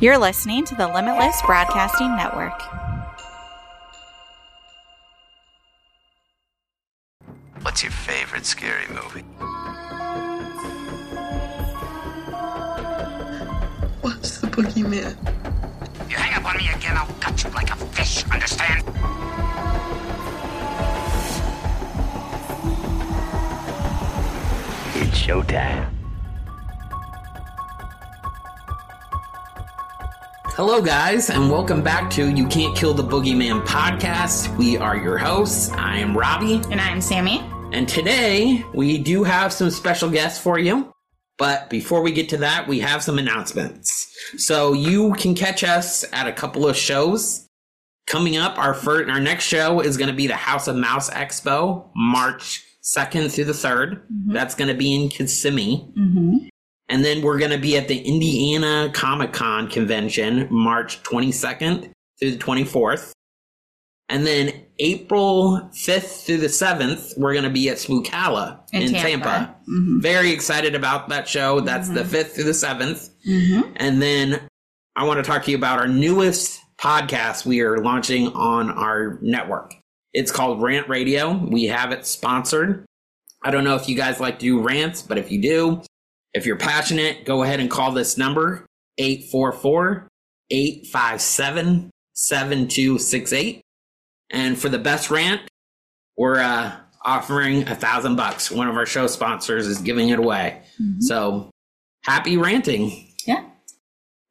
You're listening to the Limitless Broadcasting Network. What's your favorite scary movie? What's the Boogeyman? You hang up on me again, I'll gut you like a fish, understand? It's showtime. Hello, guys, and welcome back to You Can't Kill the Boogeyman podcast. We are your hosts. I am Robbie. And I am Sammy. And today, we do have some special guests for you. But before we get to that, we have some announcements. So you can catch us at a couple of shows. Coming up, our next show is going to be the House of Mouse Expo, March 2nd through the 3rd. That's going to be in Kissimmee. And then we're going to be at the Indiana Comic-Con convention, March 22nd through the 24th. And then April 5th through the 7th, we're going to be at Spookala in Tampa. Very excited about that show. That's the 5th through the 7th. And then I want to talk to you about our newest podcast we are launching on our network. It's called Rant Radio. We have it sponsored. I don't know if you guys like to do rants, but if you do, if you're passionate, go ahead and call this number, 844-857-7268. And for the best rant, we're offering $1,000. One of our show sponsors is giving it away. So happy ranting. Yeah.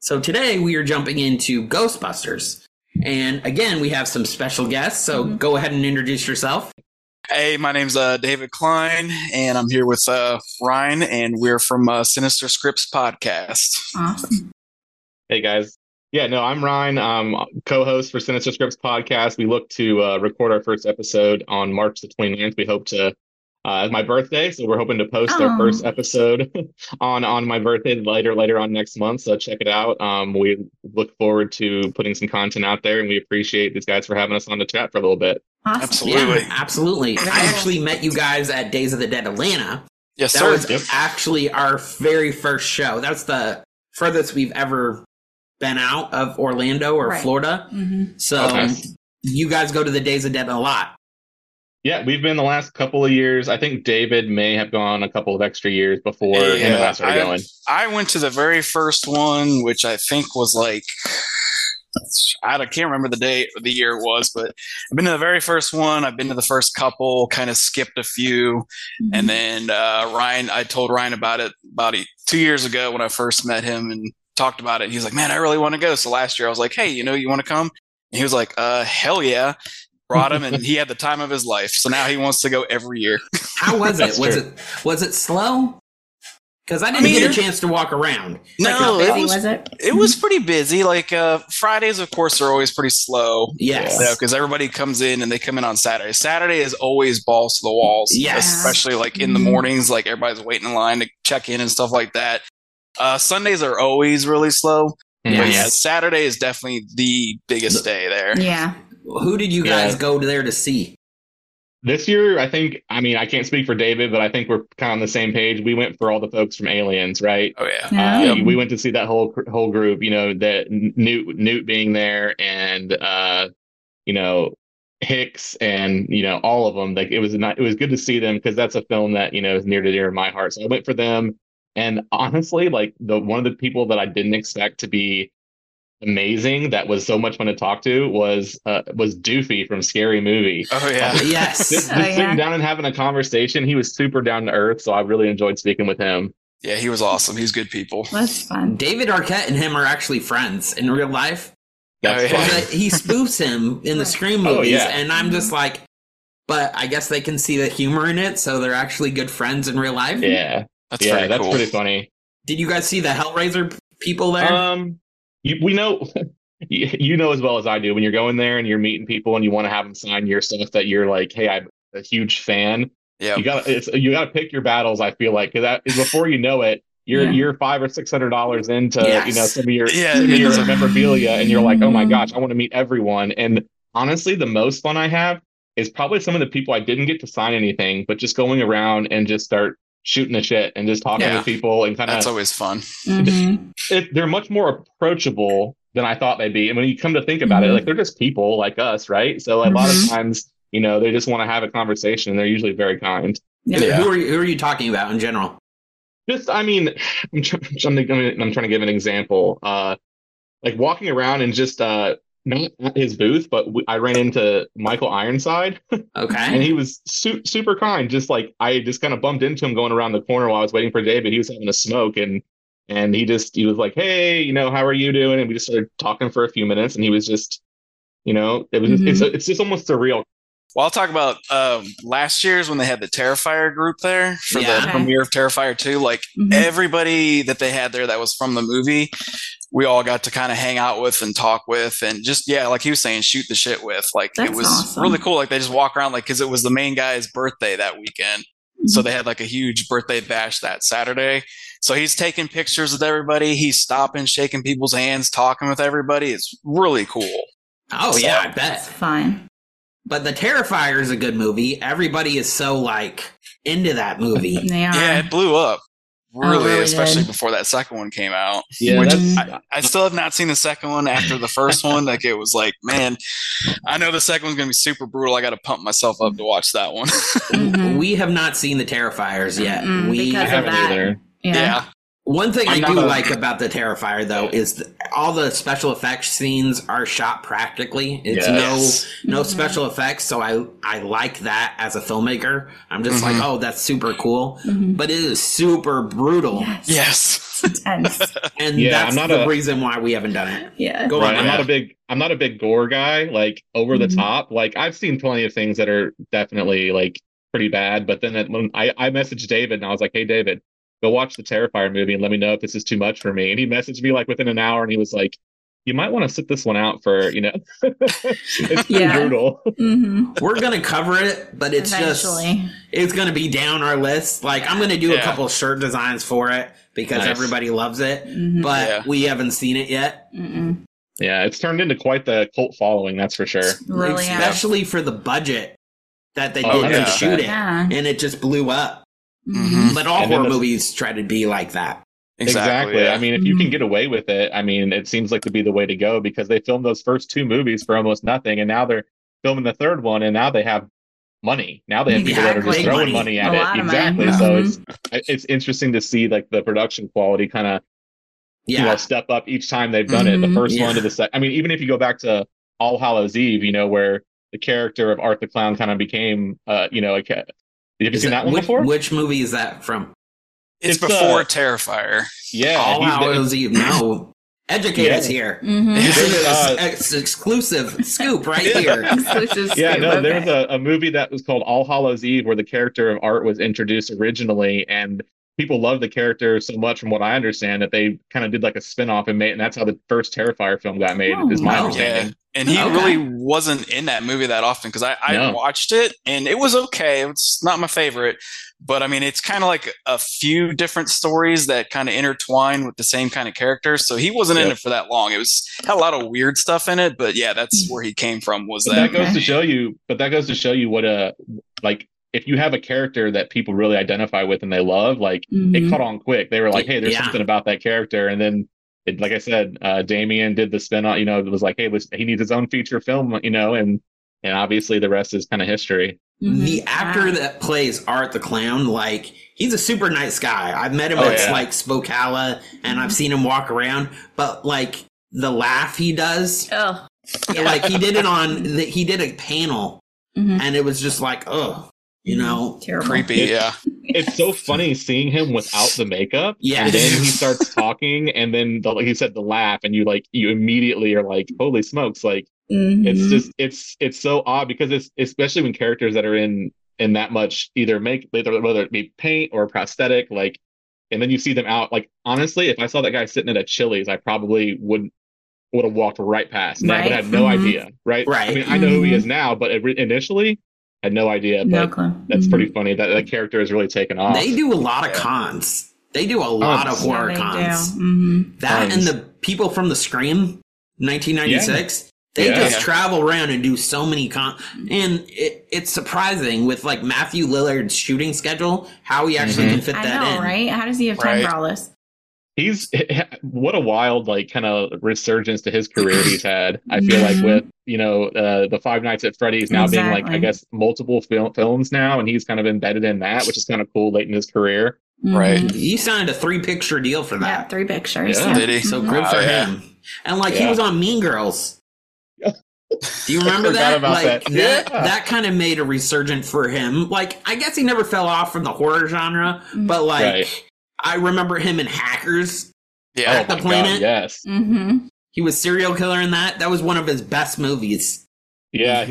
So today we are jumping into Ghostbusters. And again, we have some special guests. So go ahead and introduce yourself. Hey, my name's David Klein, and I'm here with Ryan, and we're from Sinister Scripts Podcast. Awesome. Hey, guys. Yeah, no, I'm Ryan. I'm co-host for Sinister Scripts Podcast. We look to record our first episode on March the 29th. We hope to, it's my birthday, so we're hoping to post our first episode on my birthday later on next month, so check it out. We look forward to putting some content out there, and we appreciate these guys for having us on the chat for a little bit. Awesome. Absolutely. Yeah, absolutely. I actually met you guys at Days of the Dead Atlanta. Yes, sir. That was actually our very first show. That's the furthest we've ever been out of Orlando or Florida. So you guys go to the Days of the Dead a lot. Yeah, we've been the last couple of years. I think David may have gone a couple of extra years before him and I started going. I went to the very first one, which I think was like... I can't remember the day or the year it was, but I've been to the very first one. I've been to the first couple, kind of skipped a few. And then Ryan, I told Ryan about it about 2 years ago when I first met him and talked about it. He was like, man, I really want to go. So last year I was like, hey, you want to come? And he was like, hell yeah. Brought him and he had the time of his life. So now he wants to go every year. How was it? Was it slow? Because I didn't get a chance to walk around. No, like, it was pretty busy. Like Fridays, of course, are always pretty slow. Yes. Because everybody comes in and they come in on Saturday. Saturday is always balls to the walls. Yes. Especially like in the mornings, like everybody's waiting in line to check in and stuff like that. Sundays are always really slow. But yeah, Saturday is definitely the biggest day there. Yeah. Who did you guys go there to see? This year, I think, I mean, I can't speak for David, but I think we're kind of on the same page. We went for all the folks from Aliens, right? Oh, yeah. We went to see that whole group, that Newt being there and, Hicks and, you know, all of them. Like, it was good to see them, because that's a film that, you know, is near to dear in my heart. So I went for them. And honestly, like, one of the people that I didn't expect to be amazing, that was so much fun to talk to, was Doofy from Scary Movie. Oh yeah, yes. Sitting down and having a conversation, he was super down to earth. So I really enjoyed speaking with him. Yeah, he was awesome. He's good people. That's fun. David Arquette and him are actually friends in real life. That's fun. He spoofs him in the Scream movies, and I'm just like, but I guess they can see the humor in it, so they're actually good friends in real life. Yeah. That's pretty funny. Did you guys see the Hellraiser people there? You know as well as I do, when you're going there and you're meeting people and you want to have them sign your stuff that you're like, hey, I'm a huge fan. Yeah, you gotta pick your battles. I feel like, because before you know it, you're $500 or $600 into you know, some of your memorabilia, and you're like, oh my gosh, I want to meet everyone. And honestly, the most fun I have is probably some of the people I didn't get to sign anything, but just going around and just start shooting the shit and just talking to people, and kind of, that's always fun. They're much more approachable than I thought they'd be. And when you come to think about it, like, they're just people like us, right? So a lot of times, you know, they just want to have a conversation, and they're usually very kind. Yeah. Yeah. Who are you talking about in general? Just, I mean, I'm trying to give an example. Like walking around and just, not at his booth, but I ran into Michael Ironside. Okay. And he was super kind. Just like, I just kind of bumped into him going around the corner while I was waiting for David. He was having a smoke, and he was like, hey, you know, how are you doing? And we just started talking for a few minutes, and he was just, you know, it was it's just almost surreal. Well, I'll talk about last year's, when they had the Terrifier group there for the premiere of Terrifier 2. Like, everybody that they had there that was from the movie, we all got to kind of hang out with and talk with, and just, like he was saying, shoot the shit with. Like, that's it was awesome. Really cool. Like, they just walk around, like, because it was the main guy's birthday that weekend. So they had like a huge birthday bash that Saturday. So he's taking pictures with everybody. He's stopping, shaking people's hands, talking with everybody. It's really cool. Oh, so, yeah, I bet. That's fine. But The Terrifier is a good movie. Everybody is so, like, into that movie. Yeah, it blew up. Really, especially before that second one came out. Yeah, which I still have not seen the second one after the first one. Like, it was like, man, I know the second one's going to be super brutal. I got to pump myself up to watch that one. We have not seen The Terrifiers yet. We haven't either. Yeah. One thing I do like about The Terrifier, though, is all the special effects scenes are shot practically. It's no special effects, so I like that as a filmmaker. I'm just like, oh, that's super cool. But it is super brutal. Yes. It's intense. And that's the reason why we haven't done it. Yeah. Go on. I'm not a big gore guy, like, over the top. Like, I've seen plenty of things that are definitely, like, pretty bad. But then when I messaged David, and I was like, hey, David, go watch the Terrifier movie and let me know if this is too much for me. And he messaged me like within an hour, and he was like, you might want to sit this one out for, you know, it's brutal. We're going to cover it, but it's it's going to be down our list. Like, I'm going to do a couple of shirt designs for it, because everybody loves it, but we haven't seen it yet. Yeah. It's turned into quite the cult following. That's for sure. Really, especially for the budget that they did to shoot it. Yeah. And it just blew up. But all horror movies try to be like that. Exactly. Yeah. I mean, if you can get away with it, I mean, it seems like to be the way to go, because they filmed those first two movies for almost nothing, and now they're filming the third one, and now they have money. Now they have people that are just throwing money at it. Exactly. So it's interesting to see, like, the production quality kind of you know, step up each time they've done it. The first one to the second. I mean, even if you go back to All Hallows Eve, you know, where the character of Art the Clown kind of became, you know, like. Have you seen that one before? Which movie is that from? It's before Terrifier. Yeah. All Hallows Eve. No. Educate us here. It's an exclusive scoop right here. There's a movie that was called All Hallows Eve, where the character of Art was introduced originally, and people loved the character so much, from what I understand, that they kind of did like a spin-off and made, and that's how the first Terrifier film got made, is my understanding. And he really wasn't in that movie that often, because I watched it, and it was okay. It's not my favorite, but I mean, it's kind of like a few different stories that kind of intertwine with the same kind of character. So he wasn't in it for that long. It was had a lot of weird stuff in it, but yeah, that's where he came from. Was that? That goes to show you what a, like, if you have a character that people really identify with and they love, like it caught on quick. They were like, hey, there's something about that character, and then. Like I said, Damien did the spin on, you know, it was like, hey, he needs his own feature film, you know, and And obviously the rest is kind of history. Mm-hmm. The actor that plays Art the Clown, like, he's a super nice guy. I've met him at Spookala, and I've seen him walk around. But, like, the laugh he does. Oh. Yeah. Like, he did it he did a panel, mm-hmm. and it was just like, oh, you know. Terrible. Creepy, yeah. It's so funny seeing him without the makeup. Yeah. And then he starts talking, and then, like you said, the laugh, and you immediately are like, holy smokes, like. Mm-hmm. It's just it's so odd because it's especially when characters that are in that much either make whether it be paint or prosthetic, like, and then you see them out, like, honestly, if I saw that guy sitting at a Chili's, I probably would have walked right past. Right? I would have had no mm-hmm. idea. Right. I mean, mm-hmm. I know who he is now, but initially I had no idea. But that's mm-hmm. pretty funny that that character is really taken off. They do a lot of cons. They do a lot of horror cons. Mm-hmm. That and the people from the Scream 1996. Yeah. They just travel around and do so many and it's surprising with, like, Matthew Lillard's shooting schedule, how he actually mm-hmm. can fit in. Right? How does he have time for all this? What a wild, like, kind of resurgence to his career he's had. I feel like with, you know, the Five Nights at Freddy's now being, like, I guess, multiple films now, and he's kind of embedded in that, which is kind of cool late in his career. Mm-hmm. Right. He signed a 3-picture deal for that. Yeah, 3 pictures. Yeah. Did he? So good for him. And, like, he was on Mean Girls. Do you remember that? That kind of made a resurgence for him. Like, I guess he never fell off from the horror genre, but, like, I remember him in Hackers. Yeah, the planet. God, yes, mm-hmm. He was serial killer in that. That was one of his best movies. Yeah,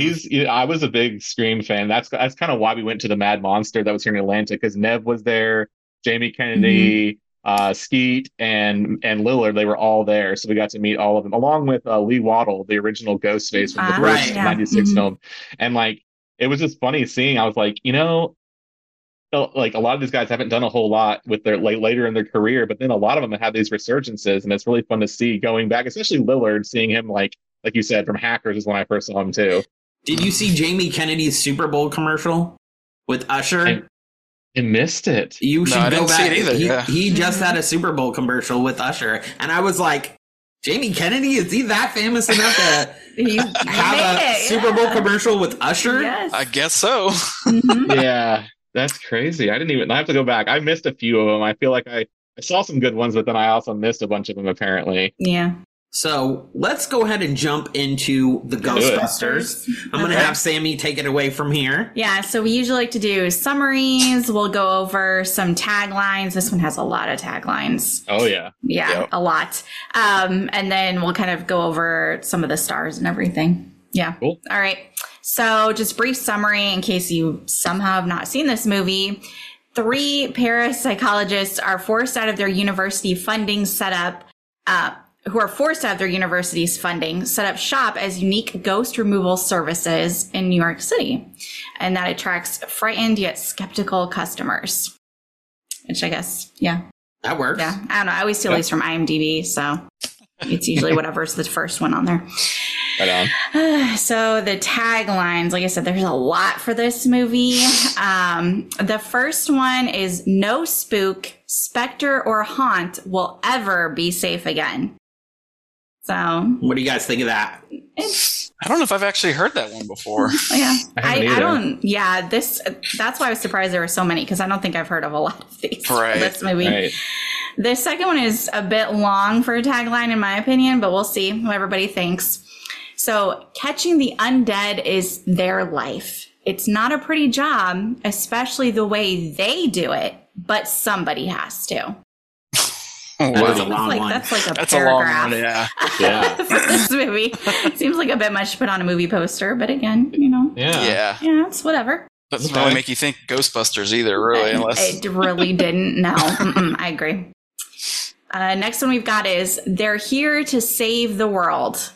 I was a big Scream fan. That's kind of why we went to the Mad Monster that was here in Atlanta, because Nev was there, Jamie Kennedy. Mm-hmm. Skeet and Lillard, they were all there, so we got to meet all of them, along with Lee Waddle, the original Ghostface from the first 96 mm-hmm. film. And, like, it was just funny seeing. I was like, you know, like, a lot of these guys haven't done a whole lot with their later in their career, but then a lot of them have had these resurgences, and it's really fun to see going back, especially Lillard, seeing him like you said from Hackers is when I first saw him too. Did you see Jamie Kennedy's Super Bowl commercial with Usher? I missed it. You should go back. He just had a Super Bowl commercial with Usher, and I was like, Jamie Kennedy, is he that famous enough to have a Super Bowl commercial with Usher? Yes. I guess so. Mm-hmm. Yeah, that's crazy. I have to go back. I missed a few of them. I feel like I saw some good ones, but then I also missed a bunch of them, apparently. Yeah. So let's go ahead and jump into the Ghostbusters. I'm going to have Sammy take it away from here. Yeah, so we usually like to do summaries. We'll go over some taglines. This one has a lot of taglines. Oh, yeah. Yeah, a lot. And then we'll kind of go over some of the stars and everything. Yeah. Cool. All right. So just brief summary in case you somehow have not seen this movie. 3 parapsychologists are forced out of their university funding setup set up shop as unique ghost removal services in New York City. And that attracts frightened yet skeptical customers. Which I guess, that works. Yeah, I don't know. I always steal these from IMDb, so it's usually whatever's the first one on there. Right on. So the taglines, like I said, there's a lot for this movie. The first one is, no spook, specter, or haunt will ever be safe again. So, what do you guys think of that? I don't know if I've actually heard that one before. Yeah, I don't. Yeah, that's why I was surprised there were so many, because I don't think I've heard of a lot of these. Right. This movie. Right. The second one is a bit long for a tagline, in my opinion, but we'll see what everybody thinks. So, catching the undead is their life. It's not a pretty job, especially the way they do it, but somebody has to. Oh, wow. That's a paragraph. A long one, yeah. For this movie. It seems like a bit much to put on a movie poster, but again, you know. Yeah. Yeah, it's whatever. Doesn't really make you think Ghostbusters either, really, unless... It really didn't, no. I agree. Next one we've got is, they're here to save the world.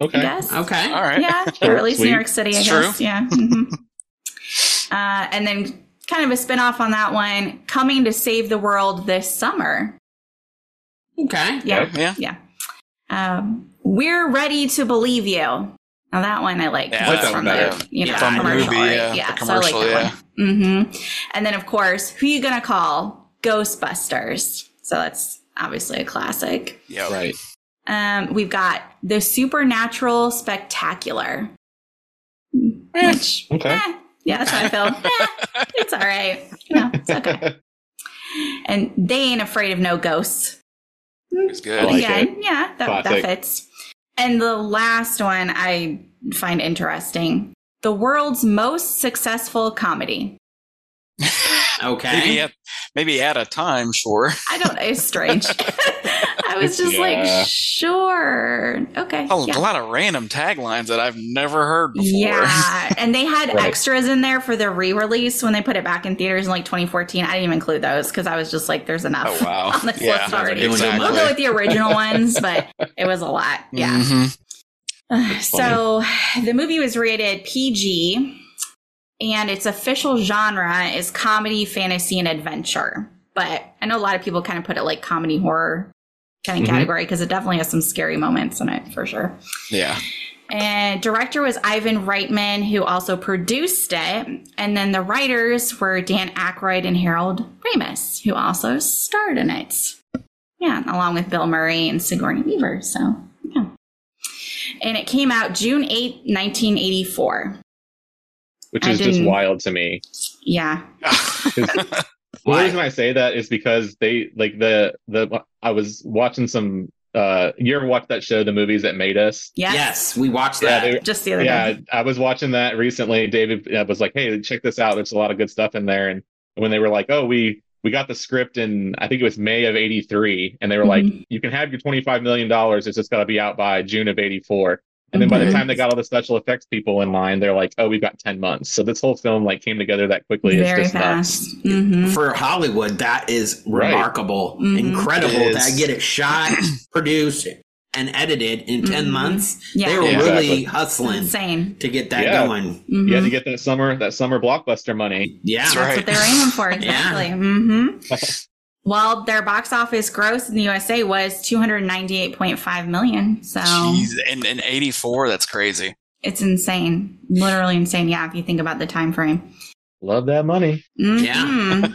Okay. Yes. Okay. All right. Yeah. Sure. Or at least New York City, I guess. True. Yeah. Mm-hmm. And then kind of a spin-off on that one, coming to save the world this summer. Okay. Yeah. Yeah. Yeah. We're ready to believe you. Now that one I like. Yeah, that's from the commercial. Yeah. So I like that one. Mm-hmm. And then, of course, who you gonna call? Ghostbusters. So that's obviously a classic. Yeah. Right. We've got the supernatural spectacular. Okay. Yeah, that's how I feel. It's all right. You know, it's okay. And they ain't afraid of no ghosts. It's good. Like again, it. Yeah, that fits. And the last one I find interesting. The world's most successful comedy. Okay. Maybe at a time, sure. I don't know. It's strange. I was just like, sure. Okay. A lot of random taglines that I've never heard before. Yeah. And they had extras in there for the re-release when they put it back in theaters in like 2014. I didn't even include those because I was just like, there's enough on this list already. Exactly. We'll go with the original ones, but it was a lot. Yeah. Mm-hmm. So the movie was rated PG. And its official genre is comedy, fantasy, and adventure. But I know a lot of people kind of put it like comedy horror kind of category because it definitely has some scary moments in it for sure. Yeah. And director was Ivan Reitman, who also produced it. And then the writers were Dan Aykroyd and Harold Ramis, who also starred in it. Yeah, along with Bill Murray and Sigourney Weaver. So, yeah. And it came out June 8, 1984. Which is just wild to me. Yeah. The reason I say that is because they like I was watching some. You ever watched that show, The Movies That Made Us? Yes, we watched that just the other day. Yeah, I was watching that recently. David was like, "Hey, check this out. There's a lot of good stuff in there." And when they were like, "Oh, we got the script in," I think it was May of '83, and they were like, "You can have your $25 million. It's just got to be out by June of '84." And then by the time they got all the special effects people in line, they're like, "Oh, we've got 10 months." So this whole film like came together that quickly. Very fast. Mm-hmm. For Hollywood, that is remarkable, incredible that get it shot, produced, and edited in 10 months. Yeah. They were really hustling to get that going. Mm-hmm. You had to get that summer blockbuster money. Yeah, that's what they're aiming for. Exactly. Yeah. Mm-hmm. Well, their box office gross in the USA was $298.5 million. So, jeez, in 84, that's crazy. It's insane. Literally insane. Yeah, if you think about the time frame. Love that money. Mm-hmm.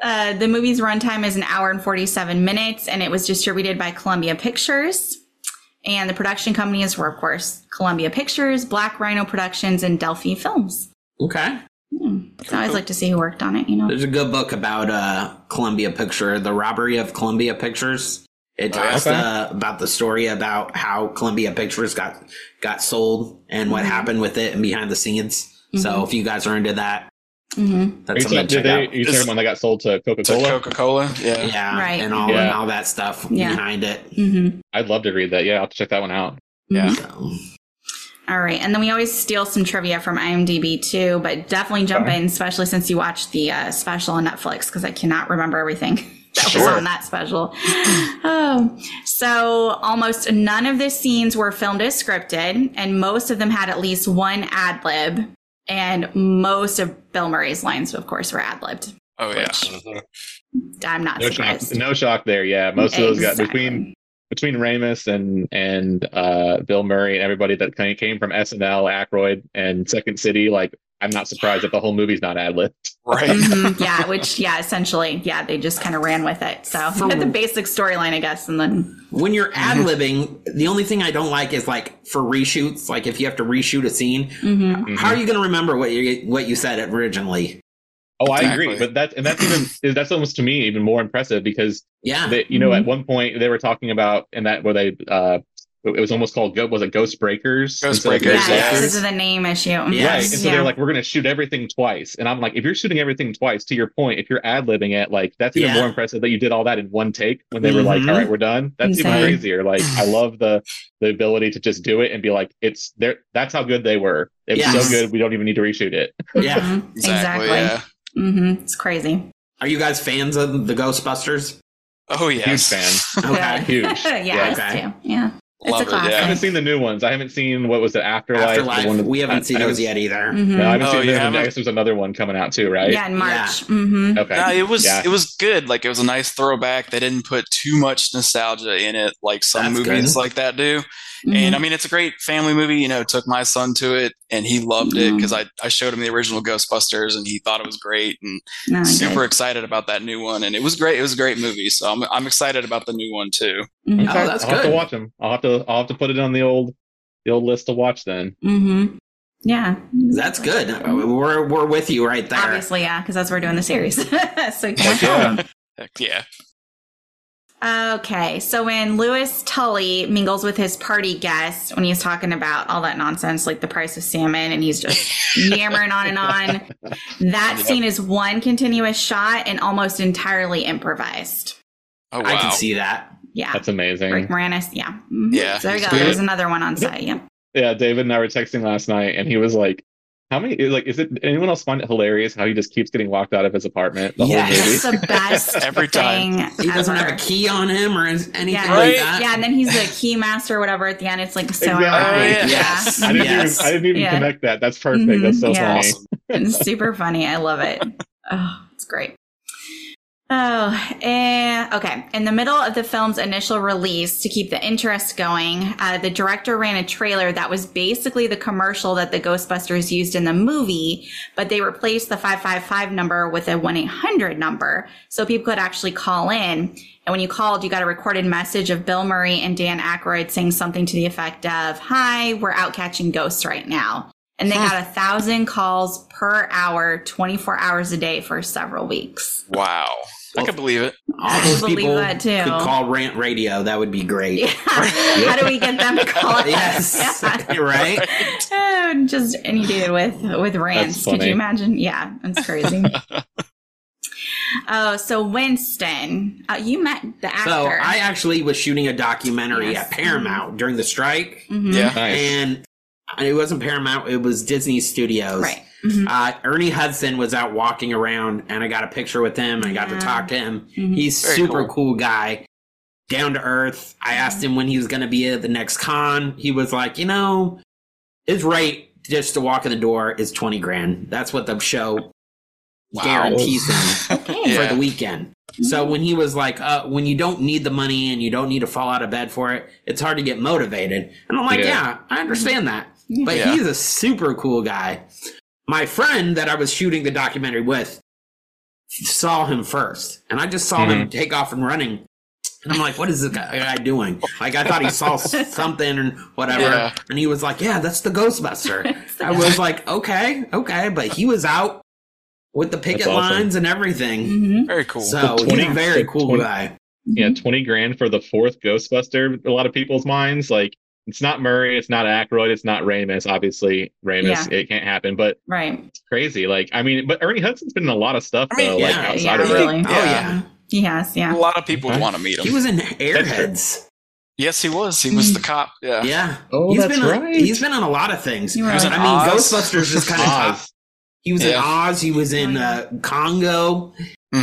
Yeah. The movie's runtime is an hour and 47 minutes, and it was distributed by Columbia Pictures. And the production companies were, of course, Columbia Pictures, Black Rhino Productions, and Delphi Films. Okay. So I always like to see who worked on it, you know. There's a good book about Columbia Pictures, The Robbery of Columbia Pictures. It talks about the story about how Columbia Pictures got sold and what happened with it and behind the scenes. Mm-hmm. So if you guys are into that, that's something to check out. You said when they got sold to Coca-Cola? Yeah, right. And all that stuff behind it. Mm-hmm. I'd love to read that. Yeah, I'll have to check that one out. Yeah. So. All right. And then we always steal some trivia from IMDb, too, but definitely jump in, especially since you watched the special on Netflix, because I cannot remember everything that was on that special. So almost none of the scenes were filmed as scripted, and most of them had at least one ad-lib, and most of Bill Murray's lines, of course, were ad-libbed. Oh, yeah. I'm not surprised. Shock. No shock there. Yeah. Most of those got between Ramis and Bill Murray and everybody that kind of came from SNL, Aykroyd, and Second City, like, I'm not surprised that the whole movie's not ad-libbed. Right. Yeah, which, essentially, they just kind of ran with it. So, the basic storyline, I guess, and then... When you're ad-libbing, the only thing I don't like is, like, for reshoots, like, if you have to reshoot a scene, how are you going to remember what you said originally? Oh, I agree, but that's almost to me even more impressive because at one point they were talking about in that where they it was almost called Ghost Breakers? Ghost Breakers. Yeah, this is the name issue. Yes. Right, and so they're like, we're going to shoot everything twice, and I'm like, if you're shooting everything twice, to your point, if you're ad-libbing it, like that's even more impressive that you did all that in one take when they were like, all right, we're done. That's even crazier. Like I love the ability to just do it and be like, it's there. That's how good they were. It was so good we don't even need to reshoot it. Yeah, exactly. Yeah. Mm-hmm. It's crazy. Are you guys fans of the Ghostbusters? Oh, yes. Huge fan. Okay. Huge. Too. Yeah. Love it's a classic. I haven't seen the new ones. I haven't seen, what was it, Afterlife? We haven't seen those yet either. Mm-hmm. No, I haven't seen them. I guess there's another one coming out too, right? Yeah, in March. Yeah. Mm-hmm. Okay. No, it was good. Like, it was a nice throwback. They didn't put too much nostalgia in it like some movies like that do. Mm-hmm. And I mean, it's a great family movie, you know, took my son to it and he loved it because I showed him the original Ghostbusters and he thought it was great and super excited about that new one. And it was great. It was a great movie. So I'm excited about the new one too. Mm-hmm. Okay. Oh, that's good. I'll have to watch them. I'll have to put it on the old list to watch then. Mm-hmm. Yeah. That's good. We're with you right there. Obviously, yeah, because that's where we're doing the series. So yeah. Heck yeah. Okay, so when Louis Tully mingles with his party guests, when he's talking about all that nonsense, like the price of salmon, and he's just yammering on and on, that scene is one continuous shot and almost entirely improvised. Oh, wow. I can see that. Yeah. That's amazing. Rick Moranis, yeah. Mm-hmm. Yeah. So there you go. There's another one on set, yeah. Yeah, David and I were texting last night, and he was like, how many, like, is it anyone else find it hilarious how he just keeps getting locked out of his apartment the whole movie? It's the best every thing time. He doesn't have a key on him or anything like that. Yeah, and then he's the key master or whatever at the end. It's like so ironic. Yes. Yeah. I didn't even connect that. That's perfect. Mm-hmm. That's so funny. It's super funny. I love it. Oh, it's great. Okay. In the middle of the film's initial release, to keep the interest going, the director ran a trailer that was basically the commercial that the Ghostbusters used in the movie, but they replaced the 555 number with a 1-800 number, so people could actually call in. And when you called, you got a recorded message of Bill Murray and Dan Aykroyd saying something to the effect of, "Hi, we're out catching ghosts right now." And they got 1,000 calls per hour, 24 hours a day for several weeks. Wow. I can believe it. All those people could call Rant Radio. That would be great. Yeah. How do we get them to call us? Yes. Yeah. Right? Just any dude with rants. Could you imagine? Yeah, that's crazy. Oh, so Winston, you met the actor. So I actually was shooting a documentary at Paramount during the strike. Mm-hmm. Yeah. Nice. And it wasn't Paramount, it was Disney Studios. Right. Mm-hmm. Ernie Hudson was out walking around, and I got a picture with him, and I got to talk to him. Mm-hmm. He's a super cool guy, down to earth. I asked him when he was going to be at the next con. He was like, you know, his rate just to walk in the door is $20,000. That's what the show guarantees him for the weekend. Mm-hmm. So when he was like, when you don't need the money and you don't need to fall out of bed for it, it's hard to get motivated. And I'm like, yeah I understand that. But he's a super cool guy. My friend that I was shooting the documentary with saw him first. And I just saw him take off and running. And I'm like, what is this guy doing? Like, I thought he saw something and whatever. Yeah. And he was like, yeah, that's the Ghostbuster. I was like, okay. But he was out with the picket lines and everything. Mm-hmm. Very cool. So he's a very cool guy. Yeah, $20,000 for the fourth Ghostbuster, a lot of people's minds, like, it's not Murray, it's not Aykroyd, it's not Ramis. Obviously, Ramis, it can't happen. But it's crazy. Like, I mean, but Ernie Hudson's been in a lot of stuff, though, outside of really. Yeah. Oh, yeah. He has, yeah. A lot of people want to meet him. He was in Airheads. Yes, he was. He was the cop. Yeah. Yeah. Oh, that's right. He's been on a lot of things. I mean, Ghostbusters just kind of tough. He was in Oz. He was in Congo.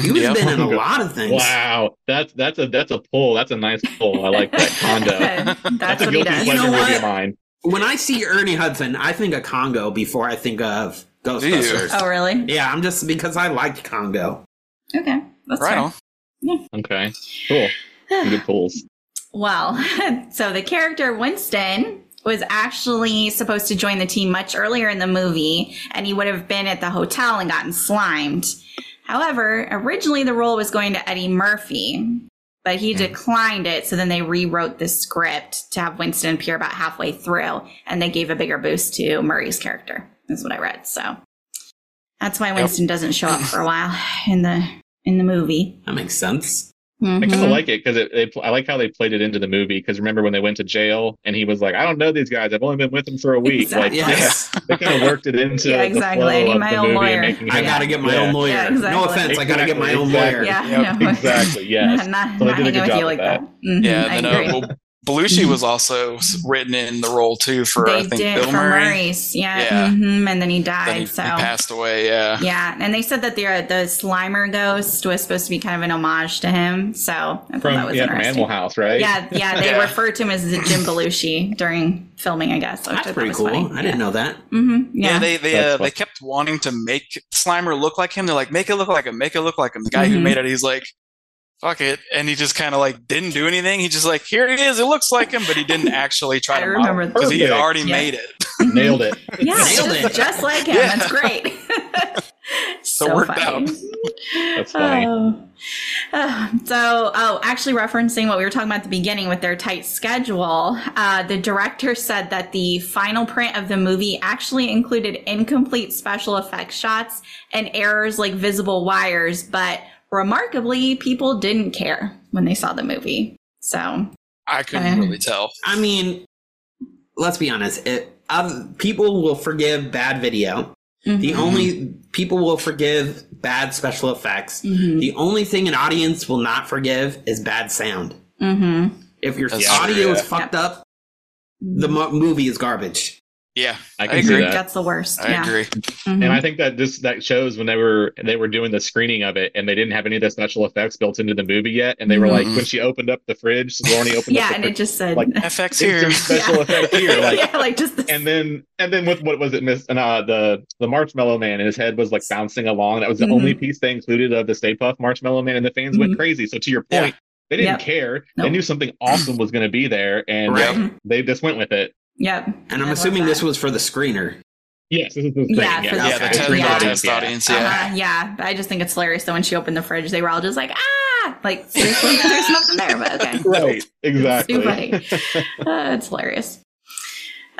He was been in a lot of things. Wow, that's a pull. That's a nice pull. I like that Congo. That's a guilty pleasure movie of mine. When I see Ernie Hudson, I think of Congo before I think of Ghostbusters. Oh, really? Yeah, I'm just because I liked Congo. Okay, that's right. Yeah. Okay, cool. Good pulls. Well, so the character Winston was actually supposed to join the team much earlier in the movie, and he would have been at the hotel and gotten slimed. However, originally the role was going to Eddie Murphy, but he declined it. So then they rewrote the script to have Winston appear about halfway through, and they gave a bigger boost to Murray's character. That's what I read. So that's why Winston doesn't show up for a while in the movie. That makes sense. Mm-hmm. I kind of like it because I like how they played it into the movie. Because remember when they went to jail and he was like, "I don't know these guys. I've only been with them for a week." Exactly. Like, they kind of worked it into the flow of the movie and making him. I gotta get my own lawyer. Yeah, exactly. No offense, I gotta get my own lawyer. Yeah, no. Exactly. Yes. Not hanging with you like that. Mm-hmm, yeah. I agree. Well, Belushi was also written in the role too for Bill Murray. Yeah. Mm-hmm. And then he died. Then he passed away. Yeah. Yeah, and they said that the Slimer ghost was supposed to be kind of an homage to him. So I thought that was interesting. Animal House, right? Yeah, yeah. They referred to him as Jim Belushi during filming, I guess. That's pretty cool. Funny. I didn't know that. Mm-hmm. Yeah. They kept wanting to make Slimer look like him. They're like, make it look like him. Make it look like him. The guy who made it, he's like, fuck it, and he just kind of like didn't do anything. He just like, here it is, it looks like him, but he didn't actually try to remember because he had already made it. Nailed it. Yeah, Nailed it. Just like him. Yeah. That's great. So worked out. That's funny. Actually referencing what we were talking about at the beginning with their tight schedule, the director said that the final print of the movie actually included incomplete special effects shots and errors like visible wires, but remarkably, people didn't care when they saw the movie. So I couldn't really tell. I mean, let's be honest. People will forgive bad video. Mm-hmm. The only people will forgive bad special effects. Mm-hmm. The only thing an audience will not forgive is bad sound. Mm-hmm. If your audio is fucked up, the movie is garbage. Yeah, I agree. That's the worst. I agree. Mm-hmm. And I think that that shows whenever they were doing the screening of it and they didn't have any of the special effects built into the movie yet. And they were like, when she opened up the fridge, Sigourney opened up the fridge. Yeah, and it just said, like, FX here. Special effect here. Like, just this. And then with, what was it, the Marshmallow Man, and his head was like bouncing along. That was the only piece they included of the Stay Puft Marshmallow Man, and the fans went crazy. So to your point, they didn't care. Nope. They knew something awesome was going to be there, and they just went with it. Yep. And I'm assuming this was for the screener. Yes, this is the screener. The audience. I just think it's hilarious that when she opened the fridge, they were all just like, ah! Like, seriously, there's nothing there, but okay. Right, exactly. It's too funny. It's hilarious.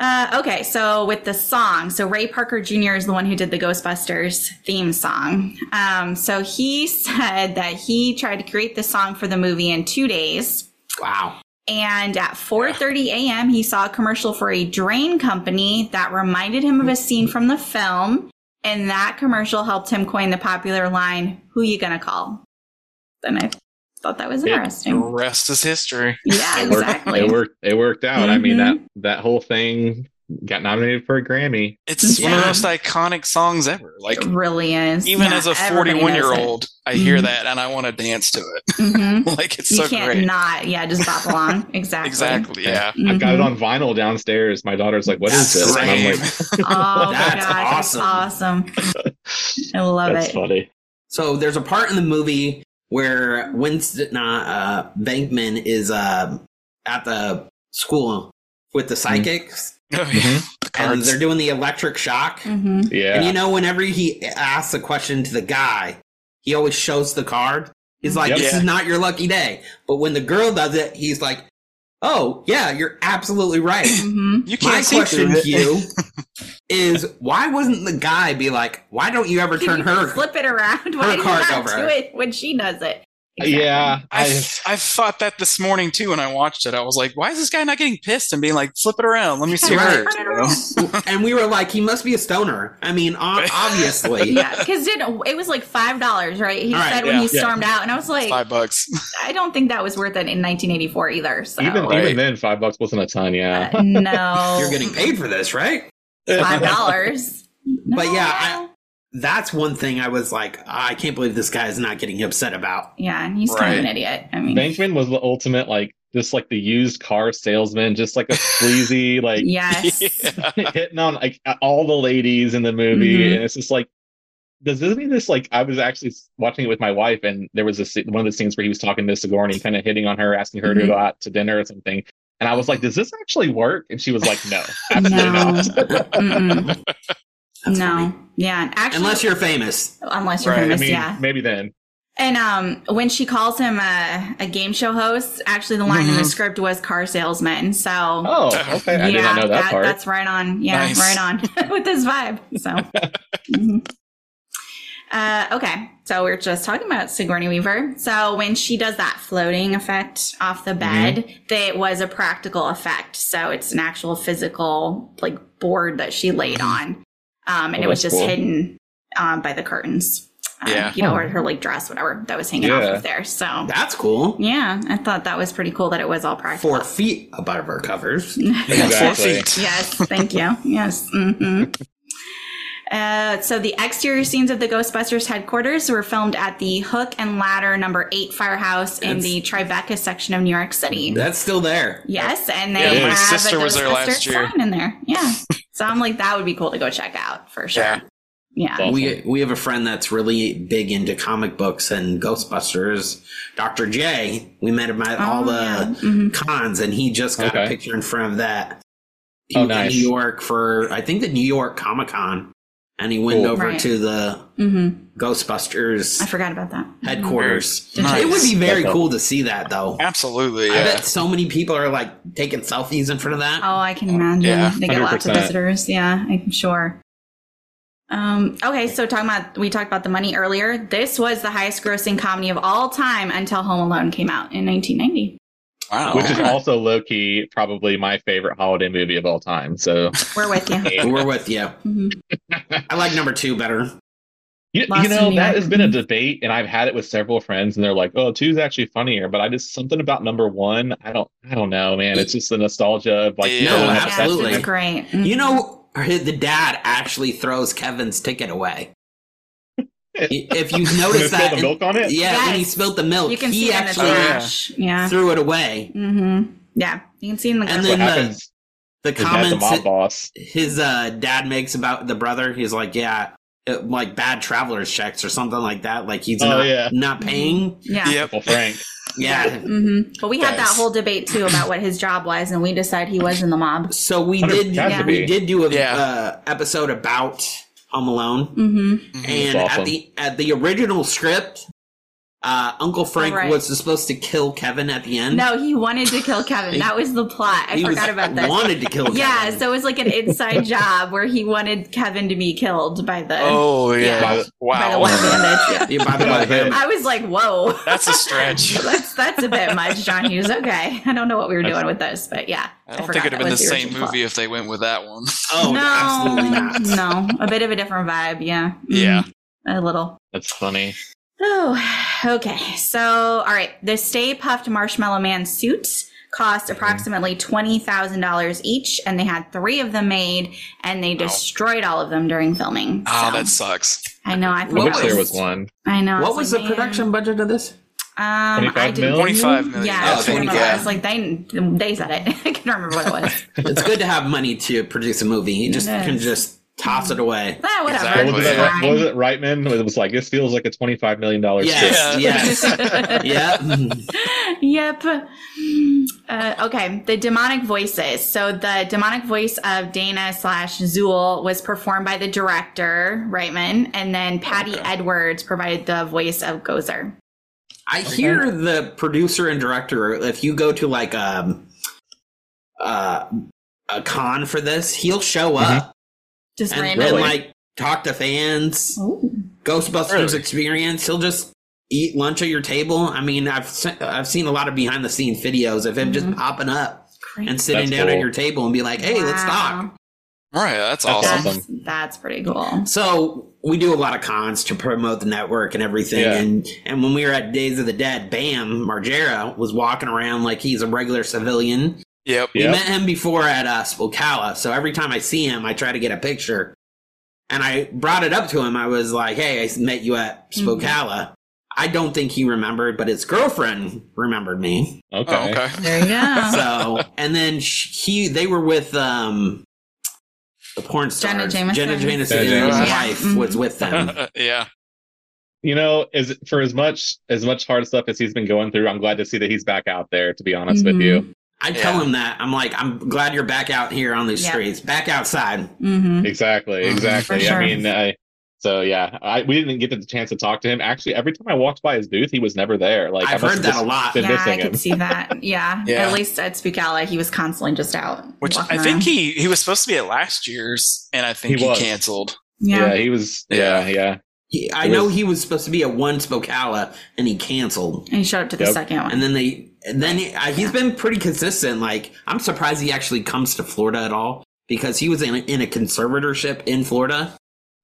Okay, so with the song, so Ray Parker Jr. is the one who did the Ghostbusters theme song. So he said that he tried to create the song for the movie in 2 days. Wow. And at 4:30 a.m., he saw a commercial for a drain company that reminded him of a scene from the film. And that commercial helped him coin the popular line, "Who you gonna call?" And I thought that was interesting. The rest is history. Yeah, exactly. It worked out. Mm-hmm. I mean, that whole thing got nominated for a Grammy. It's one of the most iconic songs ever. Like, it really is. Even as a 41-year-old, I hear that and I want to dance to it. Mm-hmm. Like, it's so great. You can't not. Yeah, just bop along. Exactly. Yeah. Mm-hmm. I've got it on vinyl downstairs. My daughter's like, "What is this?" And I'm like, "Oh my gosh, awesome. That's awesome." I love it. That's funny. So there's a part in the movie where Winston Bankman is at the school with the psychics. Oh, yeah. And they're doing the electric shock. Mm-hmm. Yeah. And you know, whenever he asks a question to the guy, he always shows the card. He's like, this is not your lucky day. But when the girl does it, he's like, oh, yeah, you're absolutely right. Mm-hmm. You can't My question to you is, why wasn't the guy be like, why don't you ever turn her flip it around? Why do you not do it when she does it? Exactly. Yeah, I thought that this morning too when I watched it. I was like, why is this guy not getting pissed and being like, flip it around, let me see her. And we were like, he must be a stoner. I mean, obviously. Yeah, because it was like $5, right? He said when he stormed out, and I was like, $5. I don't think that was worth it in 1984 either. So even then, $5 wasn't a ton. Yeah, no, you're getting paid for this, right? $5. No. But yeah. That's one thing I was like, I can't believe this guy is not getting upset about. Yeah, and he's kind of an idiot. I mean, Bankman was the ultimate, like, just like the used car salesman, just like a sleazy, like, hitting on like all the ladies in the movie, and it's just like, does this mean this? Like, I was actually watching it with my wife, and there was one of the scenes where he was talking to Sigourney, kind of hitting on her, asking her to go out to dinner or something. And I was like, does this actually work? And she was like, no, absolutely not. That's funny. Yeah. Actually, unless you're famous. I mean, maybe then. And when she calls him a game show host, actually the line in the script was car salesman. So I did not know that part. That's right on. Yeah, nice. Right on with this vibe. So okay. So we're just talking about Sigourney Weaver. So when she does that floating effect off the bed, it was a practical effect. So it's an actual physical like board that she laid on. And it was just hidden by the curtains, or her like dress, whatever that was hanging off of there. So that's cool. Yeah, I thought that was pretty cool that it was all practical. 4 feet above her covers. Exactly. 4 feet. Yes, thank you. Yes. Mm-hmm. So the exterior scenes of the Ghostbusters headquarters were filmed at the Hook and Ladder No. 8 firehouse in the Tribeca section of New York City. That's still there. Yes, and they have my sister was there last year. Sign in there. Yeah. So I'm like, that would be cool to go check out for sure. Yeah. We have a friend that's really big into comic books and Ghostbusters, Dr. J. We met him at all the cons, and he just got a picture in front of that. He was in New York for I think the New York Comic-Con. and he went over to the Ghostbusters. I forgot about that. Headquarters. Nice. It would be very cool to see that, though. Absolutely. Yeah. I bet so many people are like taking selfies in front of that. Oh, I can imagine. Yeah, they get lots of visitors. Yeah, I'm sure. Okay, so we talked about the money earlier. This was the highest grossing comedy of all time until Home Alone came out in 1990. Wow. Which is also low-key probably my favorite holiday movie of all time. So we're with you. We're with you. Mm-hmm. I like number two better. You know, that has been a debate, and I've had it with several friends, and they're like, "Oh, two's actually funnier," but I just something about number one. I don't know, man. It's just the nostalgia of like. No, absolutely, it's great. Mm-hmm. You know, the dad actually throws Kevin's ticket away. If you notice that, the milk on it? Yeah, yes. When he spilled the milk, he actually threw it away. Mm-hmm. Yeah, you can see in the and then the comments his dad makes about the brother. He's like, yeah. Like bad traveler's checks or something like that. Like he's not paying. Yeah. Yep. Well, Frank. Yeah. Mm-hmm. But we had that whole debate too about what his job was, and we decided he was in the mob. So we did do an episode about Home Alone, mm-hmm. and awesome. at the original script, Uncle Frank was supposed to kill Kevin at the end. No, he wanted to kill Kevin. That was the plot. I forgot about that. He wanted to kill Kevin. Yeah, so it was like an inside job where he wanted Kevin to be killed by the... Oh, yeah. By the one bandit. Yeah. I was like, whoa. That's a stretch. that's a bit much, John Hughes. Okay. I don't know what we were doing with this, but yeah. I don't think it would have been the same movie if they went with that one. Oh, no, absolutely not. No, a bit of a different vibe, yeah. Yeah. A little. That's funny. Oh, okay. So, all right. The Stay Puft Marshmallow Man suits cost approximately $20,000 each, and they had 3 of them made, and they destroyed all of them during filming. Oh, that sucks. I know. I wish there was one. I know. What was the production budget of this? 25 million. Yeah, I remember that. It's like they said it. I can't remember what it was. It's good to have money to produce a movie. You just can toss it away. Oh, whatever. Exactly. What was it, Reitman? It was like, this feels like a $25 million Yes. Yep. Okay, the demonic voices. So the demonic voice of Dana / Zool was performed by the director, Reitman, and then Patty Edwards provided the voice of Gozer. I hear the producer and director, if you go to like a con for this, he'll show up. Just randomly like talk to fans. Ooh. Ghostbusters experience. He'll just eat lunch at your table. I mean, I've seen a lot of behind the scenes videos of him just popping up and sitting down at your table and be like, "Hey, let's talk." Right, that's awesome. That's pretty cool. So we do a lot of cons to promote the network and everything. Yeah. And when we were at Days of the Dead, Bam Margera was walking around like he's a regular civilian. Yep. We met him before at Spookala, so every time I see him, I try to get a picture. And I brought it up to him. I was like, hey, I met you at Spookala. Mm-hmm. I don't think he remembered, but his girlfriend remembered me. Okay. Oh, okay. There you go. So, and then they were with the porn star. Jenna Jameson. His wife was with them. Yeah. You know, as much hard stuff as he's been going through, I'm glad to see that he's back out there, to be honest with you. I tell him that. I'm like, I'm glad you're back out here on these streets, back outside. Mm-hmm. Exactly. Sure. I mean, we didn't get the chance to talk to him. Actually, every time I walked by his booth, he was never there. Like I've heard that a lot. Yeah, I can see that. Yeah. At least at Spookala, he was constantly just out. Which I think he was supposed to be at last year's, and I think he canceled. Yeah. He was. Yeah. He was supposed to be at one Spookala, and he canceled. And he showed up to the second one, and then they. And then he's been pretty consistent. Like, I'm surprised he actually comes to Florida at all because he was in a conservatorship in Florida.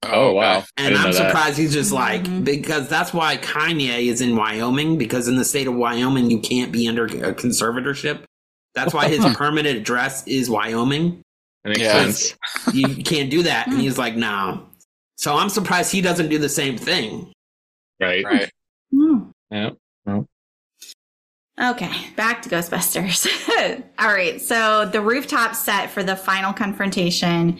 Oh, wow. And I'm surprised he's just because that's why Kanye is in Wyoming, because in the state of Wyoming, you can't be under a conservatorship. That's why his permanent address is Wyoming. That makes sense. You can't do that. And he's like, no. So I'm surprised he doesn't do the same thing. Right. Mm. Yeah. Okay, back to Ghostbusters. All right, so the rooftop set for the final confrontation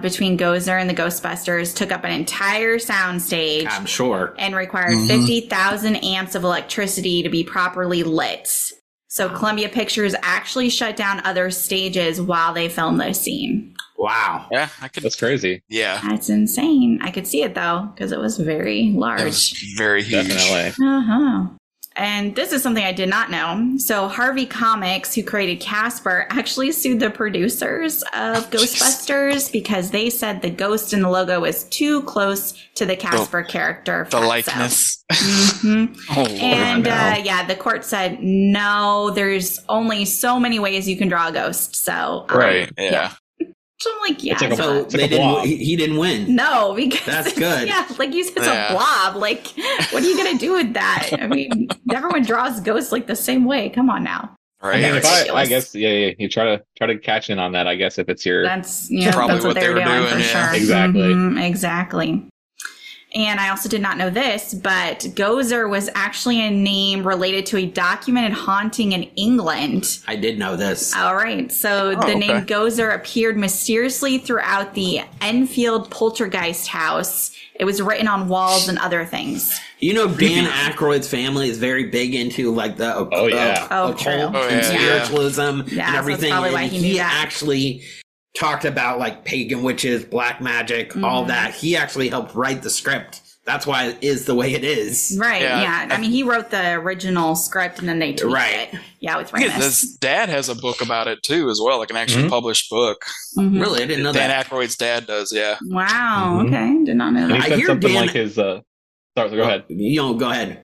between Gozer and the Ghostbusters took up an entire soundstage. I'm sure. And required 50,000 amps of electricity to be properly lit. So Columbia Pictures actually shut down other stages while they filmed this scene. Wow. Yeah, I could. That's crazy. Yeah. That's insane. I could see it, though, because it was very large. It was very huge. Definitely. Uh-huh. And this is something I did not know. So Harvey Comics, who created Casper, actually sued the producers of Ghostbusters because they said the ghost in the logo was too close to the Casper character. The likeness. Mm-hmm. Yeah, the court said, no, there's only so many ways you can draw a ghost. So Right, yeah. So I'm like, yeah. So they didn't, he didn't win. No, because that's good. Yeah, like you said, it's a blob. Like, what are you gonna do with that? I mean, everyone draws ghosts like the same way. Come on now. Right. I guess. Yeah. You try to catch in on that. I guess if it's your. That's probably what they were doing. Yeah. Sure. Exactly. Mm-hmm, exactly. And I also did not know this, but Gozer was actually a name related to a documented haunting in England. I did know this. All right. So name Gozer appeared mysteriously throughout the Enfield Poltergeist house. It was written on walls and other things. You know, Dan Aykroyd's family is very big into like the occult and spiritualism and everything. So and he actually talked about like pagan witches, black magic, all that. He actually helped write the script. That's why it is the way it is. Right, yeah. I mean, he wrote the original script and then they tweaked it. Yeah, with Ramis. His dad has a book about it too as well, like an actually published book. Mm-hmm. Really? I didn't know that. Dan Aykroyd's dad does, yeah. Wow, okay. Did not know that. He said something like his... Sorry, go ahead. Go ahead.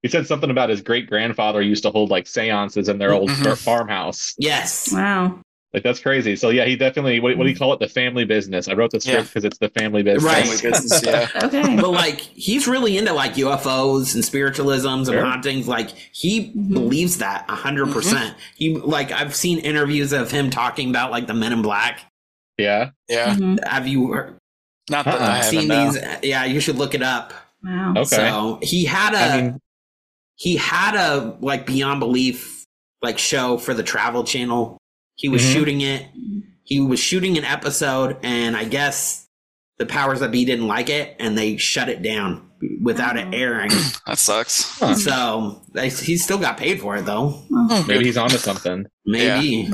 He said something about his great-grandfather used to hold like seances in their old farmhouse. Yes. Wow. Like, that's crazy. So, yeah, he definitely, what do you call it? The family business. I wrote the script because it's the family business. Right. Family business, yeah. Okay. But, like, he's really into, like, UFOs and spiritualisms and hauntings. Like, he believes that 100%. Mm-hmm. He, like, I've seen interviews of him talking about, like, the Men in Black. Yeah. Yeah. Mm-hmm. Have you heard? Not that I've seen these. Yeah, you should look it up. Wow. Okay. So, he had a, like, Beyond Belief, like, show for the Travel Channel. He was shooting it. He was shooting an episode, and I guess the powers that be didn't like it, and they shut it down without it airing. That sucks. Huh. So he still got paid for it, though. Oh. Maybe he's onto something. Maybe.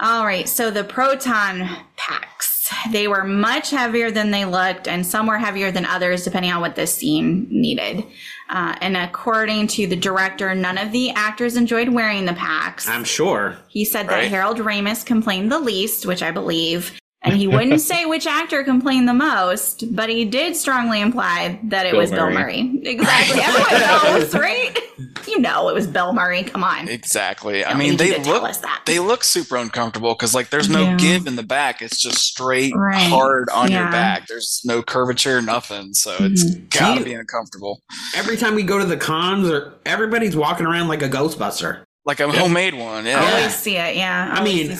All right, so the proton packs. They were much heavier than they looked, and some were heavier than others, depending on what the scene needed. And according to the director, none of the actors enjoyed wearing the packs. I'm sure. He said that Harold Ramis complained the least, which I believe. And he wouldn't say which actor complained the most, but he did strongly imply that it was Bill Murray. Exactly. Everyone knows, right? You know it was Bill Murray. Come on. Exactly. I mean, they look super uncomfortable because, like, there's no give in the back. It's just straight, hard on your back. There's no curvature, nothing. So it's got to be uncomfortable. Every time we go to the cons, or everybody's walking around like a Ghostbuster. Like a homemade one. Yeah. I always see it. Yeah. I mean,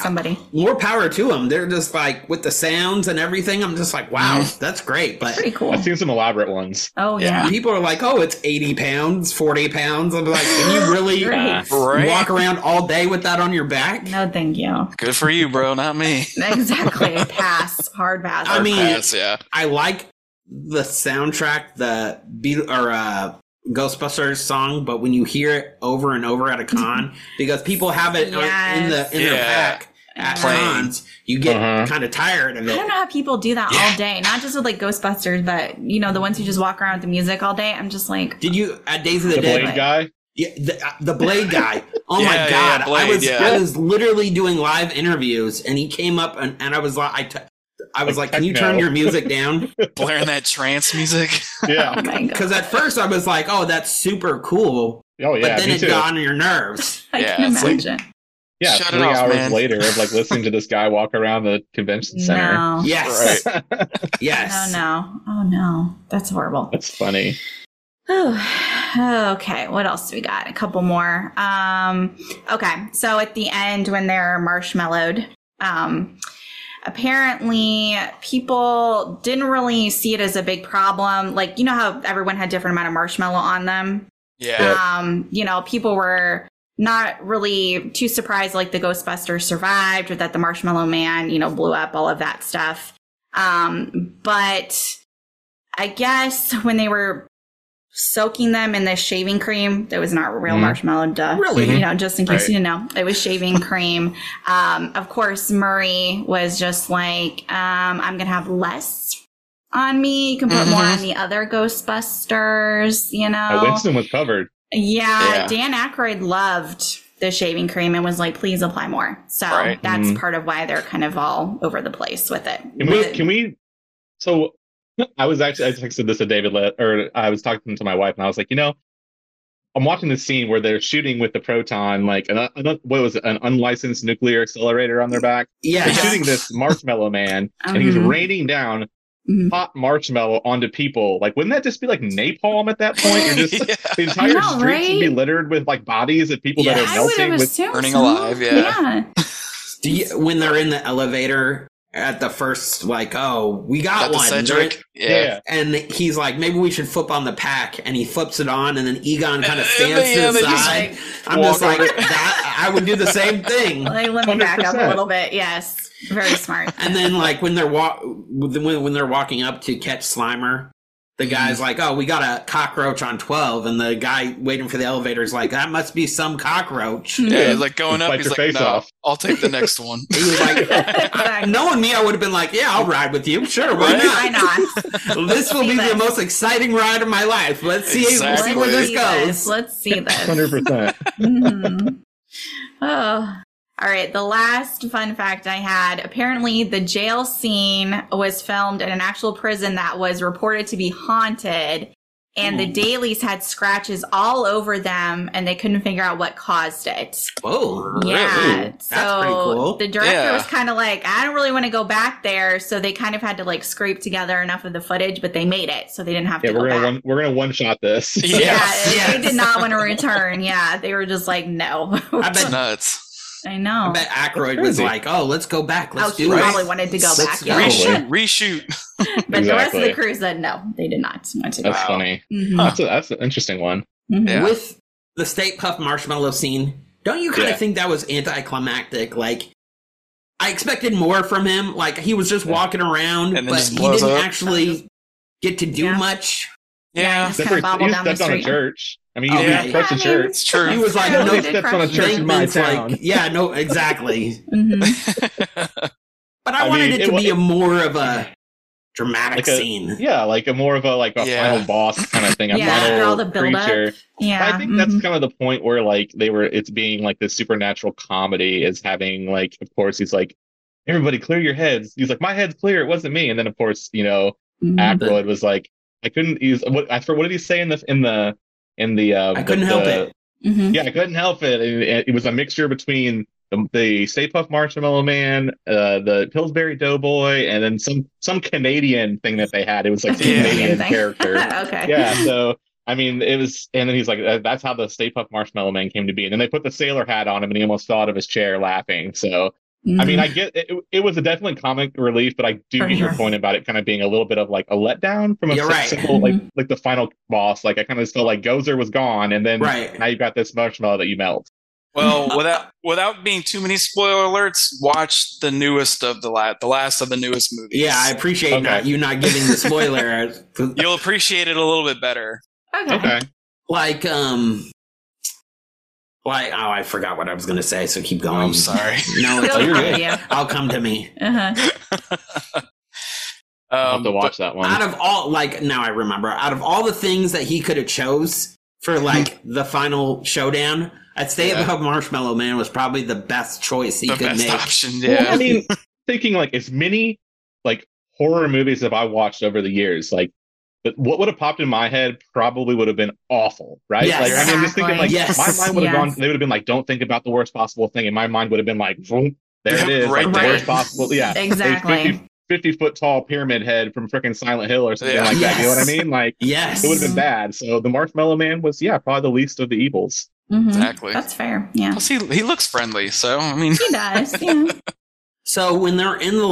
more power to them. They're just like with the sounds and everything. I'm just like, wow, that's great. But pretty cool. I've seen some elaborate ones. Oh, yeah. People are like, oh, it's 80 pounds, 40 pounds. I'm like, can you really walk around all day with that on your back? No, thank you. Good for you, bro. Not me. Exactly. Pass. Hard pass. I mean, I like the soundtrack, the beat or, Ghostbusters song, but when you hear it over and over at a con, because people have it in their pack at cons, you get kind of tired of it. I don't know how people do that all day, not just with like Ghostbusters, but you know the ones who just walk around with the music all day. I'm just like, did you at Days of the Dead? Blade guy? Yeah, the Blade guy. Oh my god, Blade, I was literally doing live interviews, and he came up and I was like, I was like, can you turn your music down? Blaring that trance music? Yeah. Because at first I was like, oh, that's super cool. Oh, yeah. But then it got on your nerves. I can imagine. Like, yeah, shut 3 hours later of like listening to this guy walk around the convention center. No. Yes. Right. Yes. No. Oh, no. That's horrible. That's funny. Okay, what else do we got? A couple more. Okay, so at the end when they're marshmallowed, apparently, people didn't really see it as a big problem. Like, you know how everyone had different amount of marshmallow on them? Yeah. You know, people were not really too surprised, like, the Ghostbusters survived or that the Marshmallow Man, you know, blew up, all of that stuff. But I guess when they were soaking them in this shaving cream that was not real marshmallow, duh. Really? You know, just in case you didn't know. It was shaving cream. Of course, Murray was just like, I'm going to have less on me. You can put more on the other Ghostbusters, you know. Winston was covered. Yeah, yeah. Dan Aykroyd loved the shaving cream and was like, please apply more. So that's part of why they're kind of all over the place with it. So I texted this to David, or I was talking to my wife, and I was like, you know, I'm watching this scene where they're shooting with the proton, like, an unlicensed nuclear accelerator on their back. Yeah. They're shooting this marshmallow man, and he's raining down hot marshmallow onto people. Like, wouldn't that just be like napalm at that point? You're just the entire streets would be littered with like bodies of people that are melting, with burning alive. Yeah. Do you, when they're in the elevator at the first, like, oh, we got one, right? Yeah. And he's like, maybe we should flip on the pack, and he flips it on, and then Egon kind of stands to the side. I'm just like, that, I would do the same thing. They let me back up a little bit. Yes, very smart. And then, like, when they're walking up to catch Slimer, the guy's like, oh, we got a cockroach on 12, and the guy waiting for the elevator is like, that must be some cockroach. Yeah, he's like going up, he's like, no, I'll take the next one. He was like, knowing me, I would have been like, yeah, I'll ride with you. Sure, why not? This will be the most exciting ride of my life. Let's see, see where this goes. Let's see this. 100%. Oh. All right, the last fun fact I had, apparently the jail scene was filmed in an actual prison that was reported to be haunted, and the dailies had scratches all over them, and they couldn't figure out what caused it. Oh, yeah. Really? So that's pretty cool. The director was kind of like, I don't really want to go back there, so they kind of had to like scrape together enough of the footage, but they made it, so they didn't have to go back. We're going to one-shot this. They did not want to return. Yeah, they were just like, no. That's nuts. I know. I bet Aykroyd was like, oh, let's go back. Let's do it. He probably wanted to go back. Yeah. Reshoot. But the rest of the crew said no, they did not want to go. That's funny. Mm-hmm. That's an interesting one. Mm-hmm. Yeah. With the Stay Puft Marshmallow scene, don't you kind of think that was anticlimactic? Like, I expected more from him. Like, he was just walking around, but he didn't actually get to do much. Yeah, he stepped on a church. I mean, he didn't touch a church. It's true. He was like, no steps on a church in my town. Like, no, exactly. But I wanted it to be a more of a dramatic scene. Yeah, like a more of a final boss kind of thing. Final creature. Yeah, I think that's kind of the point where like they were. It's being like this supernatural comedy is having like. Of course, he's like, everybody clear your heads. He's like, my head's clear. It wasn't me. And then of course, you know, Aykroyd was like. I couldn't use what did he say in the I couldn't help it. Mm-hmm. Yeah, I couldn't help it. It was a mixture between the Stay Puft Marshmallow Man, the Pillsbury Doughboy, and then some Canadian thing that they had. It was like the Canadian character. Okay. Yeah. So I mean, it was, and then he's like, that's how the Stay Puft Marshmallow Man came to be. And then they put the sailor hat on him, and he almost fell out of his chair laughing. So. I mean, I get it. It was a definitely comic relief, but I do get your point about it kind of being a little bit of like a letdown from a simple, like the final boss. Like I kind of felt like Gozer was gone, and then now you've got this marshmallow that you melt. Well, without being too many spoiler alerts, watch the newest of the last of the newest movies. Yeah, I appreciate you not giving the spoiler. You'll appreciate it a little bit better. Okay. Like, oh, I forgot what I was going to say, so keep going. I'm sorry. No, it's okay. I'll come to me. I'll have to watch that one. Out of all, like, now I remember, out of all the things that he could have chose for, like, the final showdown, I'd say the Marshmallow Man was probably the best choice he could make. The best option, yeah. Well, I mean, thinking, like, as many, like, horror movies that I watched over the years, like, but what would have popped in my head probably would have been awful, right? Yes, like, I mean, I'm just thinking, like, my mind would have gone, they would have been like, don't think about the worst possible thing. And my mind would have been like, there it is. Right, like, the worst possible. Yeah. Exactly. 50-foot tall pyramid head from freaking Silent Hill or something like that. You know what I mean? Like, it would have been bad. So the Marshmallow Man was, probably the least of the evils. Mm-hmm. Exactly. That's fair. Yeah. Plus, he looks friendly. So, I mean. He does. Yeah. So when they're in the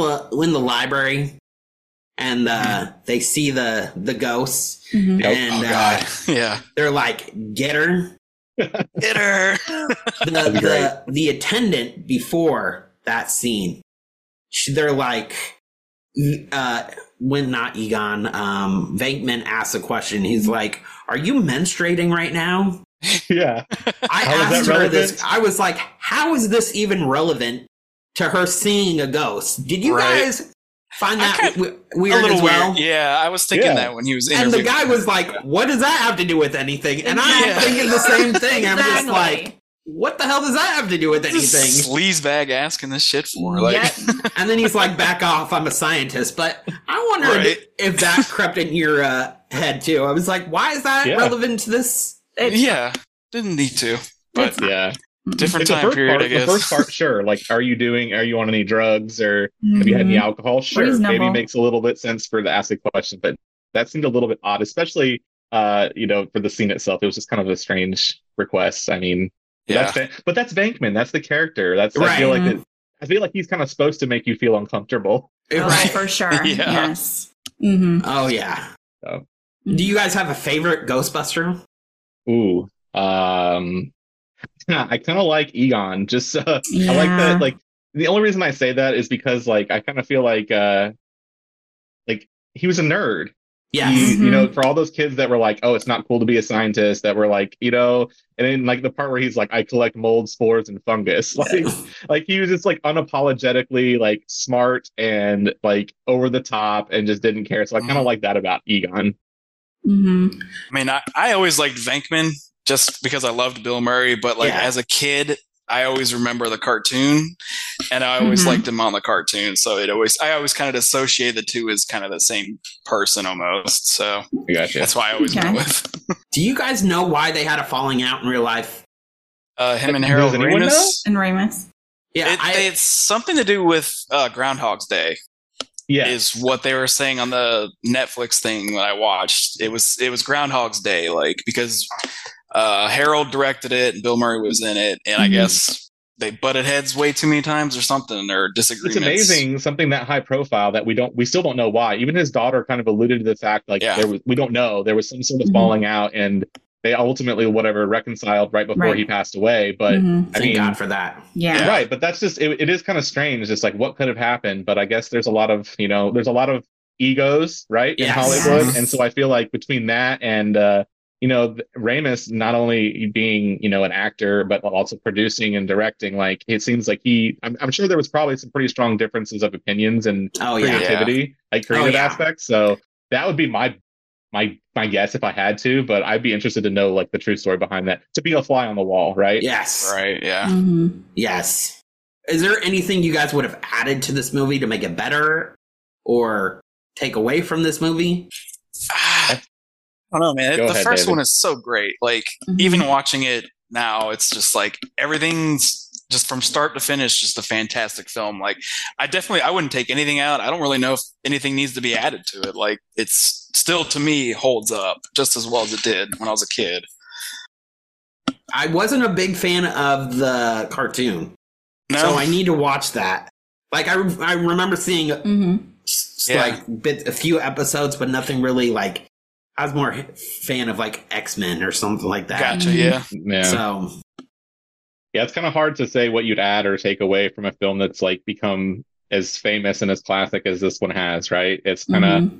library, and they see the ghosts, and they're like, "Get her, get her." The attendant before that scene, they're like, when not Egon, Venkman asks a question. He's like, "Are you menstruating right now?" Yeah. I asked her this. I was like, how is this even relevant to her seeing a ghost? Did you guys find that weird as well? Weird. Yeah, I was thinking that when he was interviewing. And the guy was like, what does that have to do with anything? And I'm thinking the same thing. Exactly. I'm just like, what the hell does that have to do with anything? This sleazebag asking this shit for. Like. Yeah. And then he's like, back off, I'm a scientist. But I wondered if that crept in your head too. I was like, why is that relevant to this? Didn't need to. But different time period, I guess. The first part, sure. Like, are you on any drugs or have you had any alcohol? Sure. Reasonable. Maybe makes a little bit sense for the asking question, but that seemed a little bit odd, especially, for the scene itself. It was just kind of a strange request. I mean, but that's Venkman. That's the character. That's I feel like I feel like he's kind of supposed to make you feel uncomfortable. Right, for sure. Yes. Mm-hmm. Oh yeah. So. Do you guys have a favorite Ghostbuster? Ooh. I kind of like Egon. Just I like that. Like the only reason I say that is because like I kind of feel like he was a nerd. Yeah, you know, for all those kids that were like, "Oh, it's not cool to be a scientist," that were like, you know, and then like the part where he's like, "I collect mold, spores, and fungus." Like, he was just like unapologetically like smart and like over the top and just didn't care. So I kind of like that about Egon. Mm-hmm. I mean, I always liked Venkman just because I loved Bill Murray, but like as a kid, I always remember the cartoon, and I always liked him on the cartoon. So I always kind of associate the two as kind of the same person almost. So that's why I always went with. Do you guys know why they had a falling out in real life? Him and Harold Ramis. Yeah, it's something to do with Groundhog's Day. Yeah, is what they were saying on the Netflix thing that I watched. It was Groundhog's Day, like because. Harold directed it and Bill Murray was in it, and I guess they butted heads way too many times or something, or disagreements. It's amazing, something that high profile that we still don't know why. Even his daughter kind of alluded to the fact like we don't know. There was some sort of falling out, and they ultimately reconciled right before he passed away. But thank God for that. Yeah. Right. But that's just it is kind of strange. It's like what could have happened, but I guess there's a lot of, there's a lot of egos, right? In Hollywood. Yes. And so I feel like between that and Ramis not only being, an actor, but also producing and directing, like it seems like I'm sure there was probably some pretty strong differences of opinions and creativity, like creative aspects. So that would be my guess if I had to, but I'd be interested to know like the true story behind that, to be a fly on the wall, right? Yes. Right. Yeah. Mm-hmm. Yes. Is there anything you guys would have added to this movie to make it better or take away from this movie? I don't know, man. The first one is so great. Like, even watching it now, it's just like everything's just from start to finish, just a fantastic film. Like, I wouldn't take anything out. I don't really know if anything needs to be added to it. Like, it's still, to me, holds up just as well as it did when I was a kid. I wasn't a big fan of the cartoon. No? So I need to watch that. Like, I remember seeing a few episodes, but nothing really like. I was more fan of like X-Men or something like that. Gotcha. Yeah. So, yeah, it's kind of hard to say what you'd add or take away from a film that's like become as famous and as classic as this one has, right? It's kind of,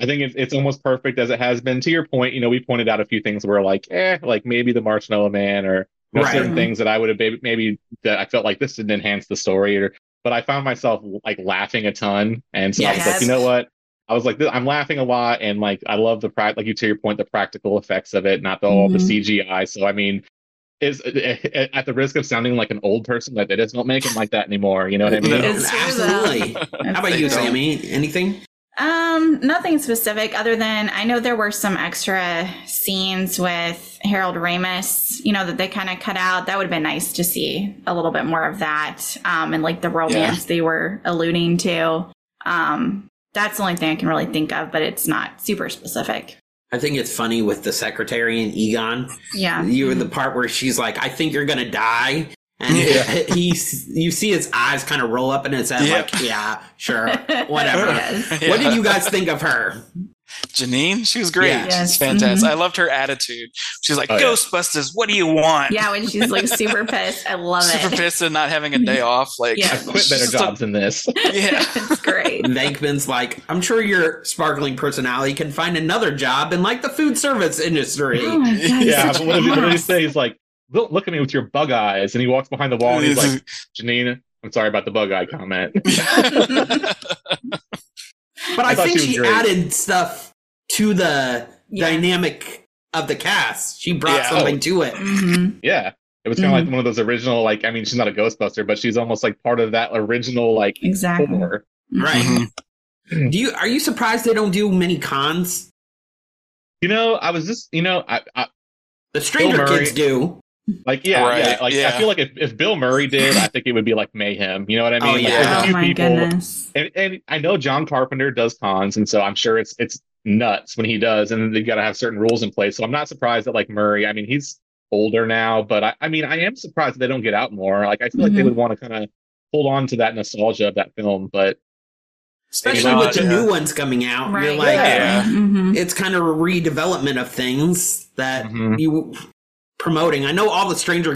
I think it's almost perfect as it has been. To your point, we pointed out a few things where like maybe the Marshmallow Man or certain things that I would have maybe that I felt like this didn't enhance the story, but I found myself like laughing a ton, and so I was like, you know what? I was like, I'm laughing a lot, and like I love to your point, the practical effects of it, not all the CGI. So I mean, is at the risk of sounding like an old person, that they just don't make them like that anymore. You know what I mean? Absolutely. How about you, Sammy? Anything? Nothing specific other than I know there were some extra scenes with Harold Ramis, that they kind of cut out. That would have been nice to see a little bit more of that, and like the romance they were alluding to. That's the only thing I can really think of, but it's not super specific. I think it's funny with the secretary and Egon. Yeah. You were the part where she's like, I think you're going to die. And you see his eyes kind of roll up in his head like, yeah, sure, whatever. What did you guys think of her? Janine, she was great. Yeah. Yes. She's fantastic. Mm-hmm. I loved her attitude. She's like, Ghostbusters, what do you want? Yeah, when she's like super pissed. I love it. Super pissed and not having a day off. Like, I quit better jobs than this. Yeah. It's great. Venkman's like, I'm sure your sparkling personality can find another job in like the food service industry. Oh my God, but what did he say? He's like, don't look at me with your bug eyes. And he walks behind the wall and he's like, Janine, I'm sorry about the bug eye comment. But I think she added stuff to the dynamic of the cast. She brought something to it. Mm-hmm. Yeah. It was kind of like one of those original, like, I mean, she's not a Ghostbuster, but she's almost like part of that original, like, horror. Right. Mm-hmm. Are you surprised they don't do many cons? You know, I was just, you know, the Stranger Kids do. Like, I feel like if Bill Murray did, I think it would be like mayhem. You know what I mean? Oh, yeah. Like, oh my goodness. And I know John Carpenter does cons, and so I'm sure it's nuts when he does, and they've got to have certain rules in place. So I'm not surprised that, like, Murray, I mean, he's older now, but I am surprised that they don't get out more. Like, I feel like they would want to kind of hold on to that nostalgia of that film, but especially with the new ones coming out, right. You're like, it's kind of a redevelopment of things that you promoting. I know all the Stranger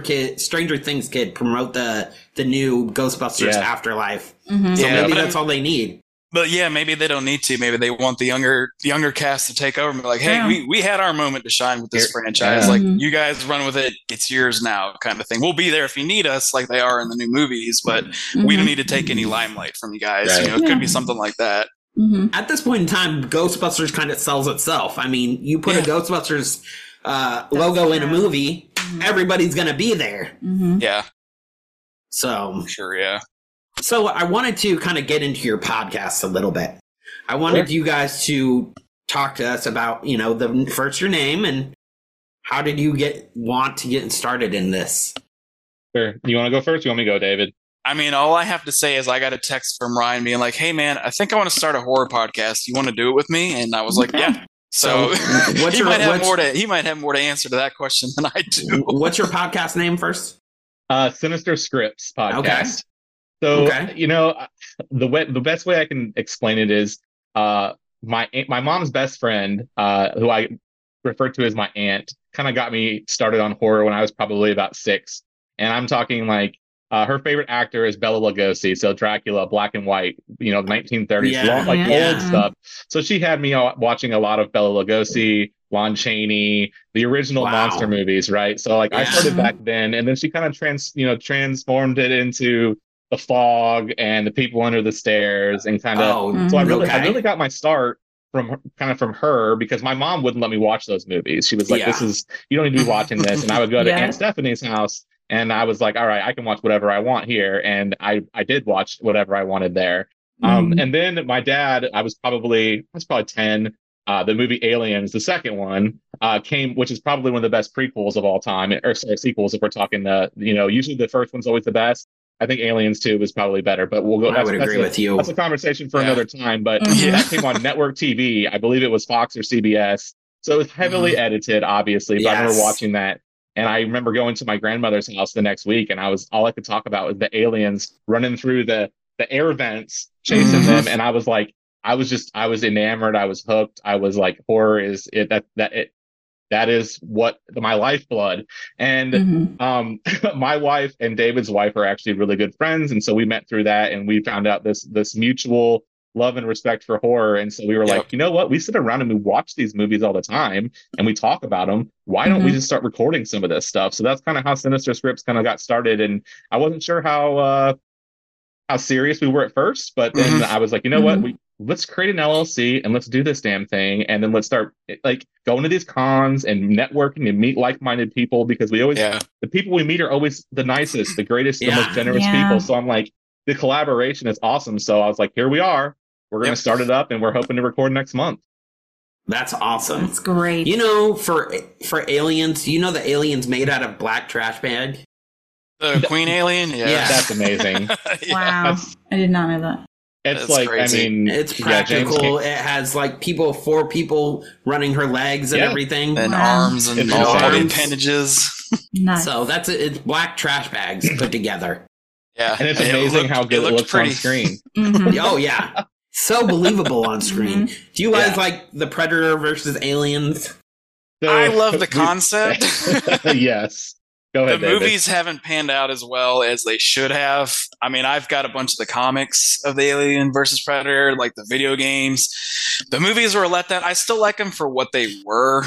Things kid promote the new Ghostbusters Afterlife. Mm-hmm. So maybe that's all they need. But yeah, maybe they don't need to. Maybe they want the younger cast to take over and be like, hey, we had our moment to shine with this franchise. Yeah. Like, you guys run with it. It's yours now, kind of thing. We'll be there if you need us, like they are in the new movies, but we don't need to take any limelight from you guys. Right. You know, it could be something like that. Mm-hmm. At this point in time, Ghostbusters kind of sells itself. I mean, you put a Ghostbusters logo in a movie, everybody's gonna be there. Mm-hmm. Yeah. So sure, yeah. So I wanted to kind of get into your podcast a little bit. I wanted you guys to talk to us about, you know, the first your name and how did you get started in this? Sure. You want to go first? You want me to go, David? I mean, all I have to say is I got a text from Ryan being like, "Hey, man, I think I want to start a horror podcast. You want to do it with me?" And I was like, "Yeah." So he might have more to answer to that question than I do. What's your podcast name first? Sinister Scripts Podcast. Okay. So you know, the best way I can explain it is my mom's best friend, who I refer to as my aunt, kind of got me started on horror when I was probably about 6, and I'm talking like her favorite actor is Bela Lugosi, so Dracula, black and white, you know, 1930s, old stuff. So she had me watching a lot of Bela Lugosi, Lon Chaney, the original monster movies, right? So like I started back then, and then she kind of transformed it into The Fog and The People Under the Stairs, and kind of. So I really got my start from her, because my mom wouldn't let me watch those movies. She was like, "This is, you don't need to be watching this," and I would go to Aunt Stephanie's house. And I was like, all right, I can watch whatever I want here. And I did watch whatever I wanted there. And then my dad, I was probably 10. The movie Aliens, the second one, came, which is probably one of the best prequels of all time, or sequels if we're talking, you know, usually the first one's always the best. I think Aliens 2 was probably better, but we'll go. I would agree with you. That's a conversation for another time. But that came on network TV. I believe it was Fox or CBS. So it was heavily edited, obviously. But I remember watching that. And I remember going to my grandmother's house the next week, and all I could talk about was the aliens running through the air vents, chasing them. And I was like, I was enamored. I was hooked. I was like, horror is it that is what my lifeblood. And my wife and David's wife are actually really good friends. And so we met through that, and we found out this mutual love and respect for horror. And so we were like, you know what? We sit around and we watch these movies all the time and we talk about them. Why don't we just start recording some of this stuff? So that's kind of how Sinister Scripts kind of got started. And I wasn't sure how serious we were at first, but then I was like, you know what? Let's create an LLC and let's do this damn thing. And then let's start like going to these cons and networking and meet like-minded people, because we always, the people we meet are always the nicest, the greatest, the most generous people. So I'm like, the collaboration is awesome. So I was like, here we are. We're going to start it up, and we're hoping to record next month. That's awesome. That's great. You know, for Aliens, you know the alien's made out of black trash bag? The Queen Alien? Yeah. That's amazing. Wow. I did not know that. That's like, crazy. I mean, it's practical. It has like four people running her legs and everything. And arms and all the appendages. Nice. So that's it. It's black trash bags put together. Yeah. And it's amazing how good it looks on screen. Oh, yeah. So believable on screen. Mm-hmm. Do you guys like the Predator versus Aliens? I love the concept. Yes. Go ahead, David. Movies haven't panned out as well as they should have. I mean, I've got a bunch of the comics of the Alien versus Predator, like the video games. The movies were a letdown. I still like them for what they were.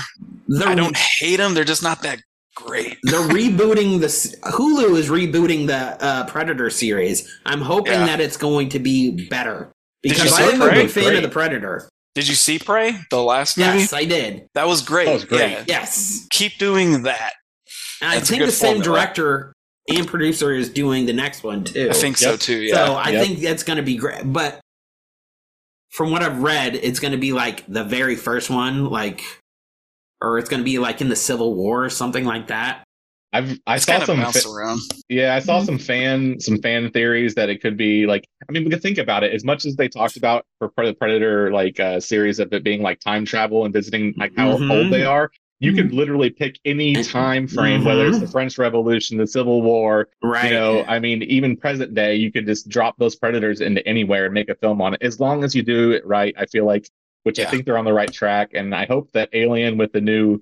I don't hate them. They're just not that great. They're rebooting this. Hulu is rebooting the Predator series. I'm hoping that it's going to be better. Because I'm a big fan of the Predator. Did you see Prey, the last movie? Yes, I did. That was great. That was great. Yeah. Yes. Keep doing that. And I think the same director and producer is doing the next one, too. I think so, too, yeah. So I think that's going to be great. But from what I've read, it's going to be like the very first one, like, or it's going to be like in the Civil War or something like that. I saw some around. Yeah, I saw some fan theories that it could be like, I mean, we could think about it as much as they talked about for the Predator, like series of it being like time travel and visiting like how old they are. You could literally pick any time frame, whether it's the French Revolution, the Civil War, right? You know, I mean, even present day, you could just drop those Predators into anywhere and make a film on it, as long as you do it right. I feel like, I think they're on the right track, and I hope that Alien with the new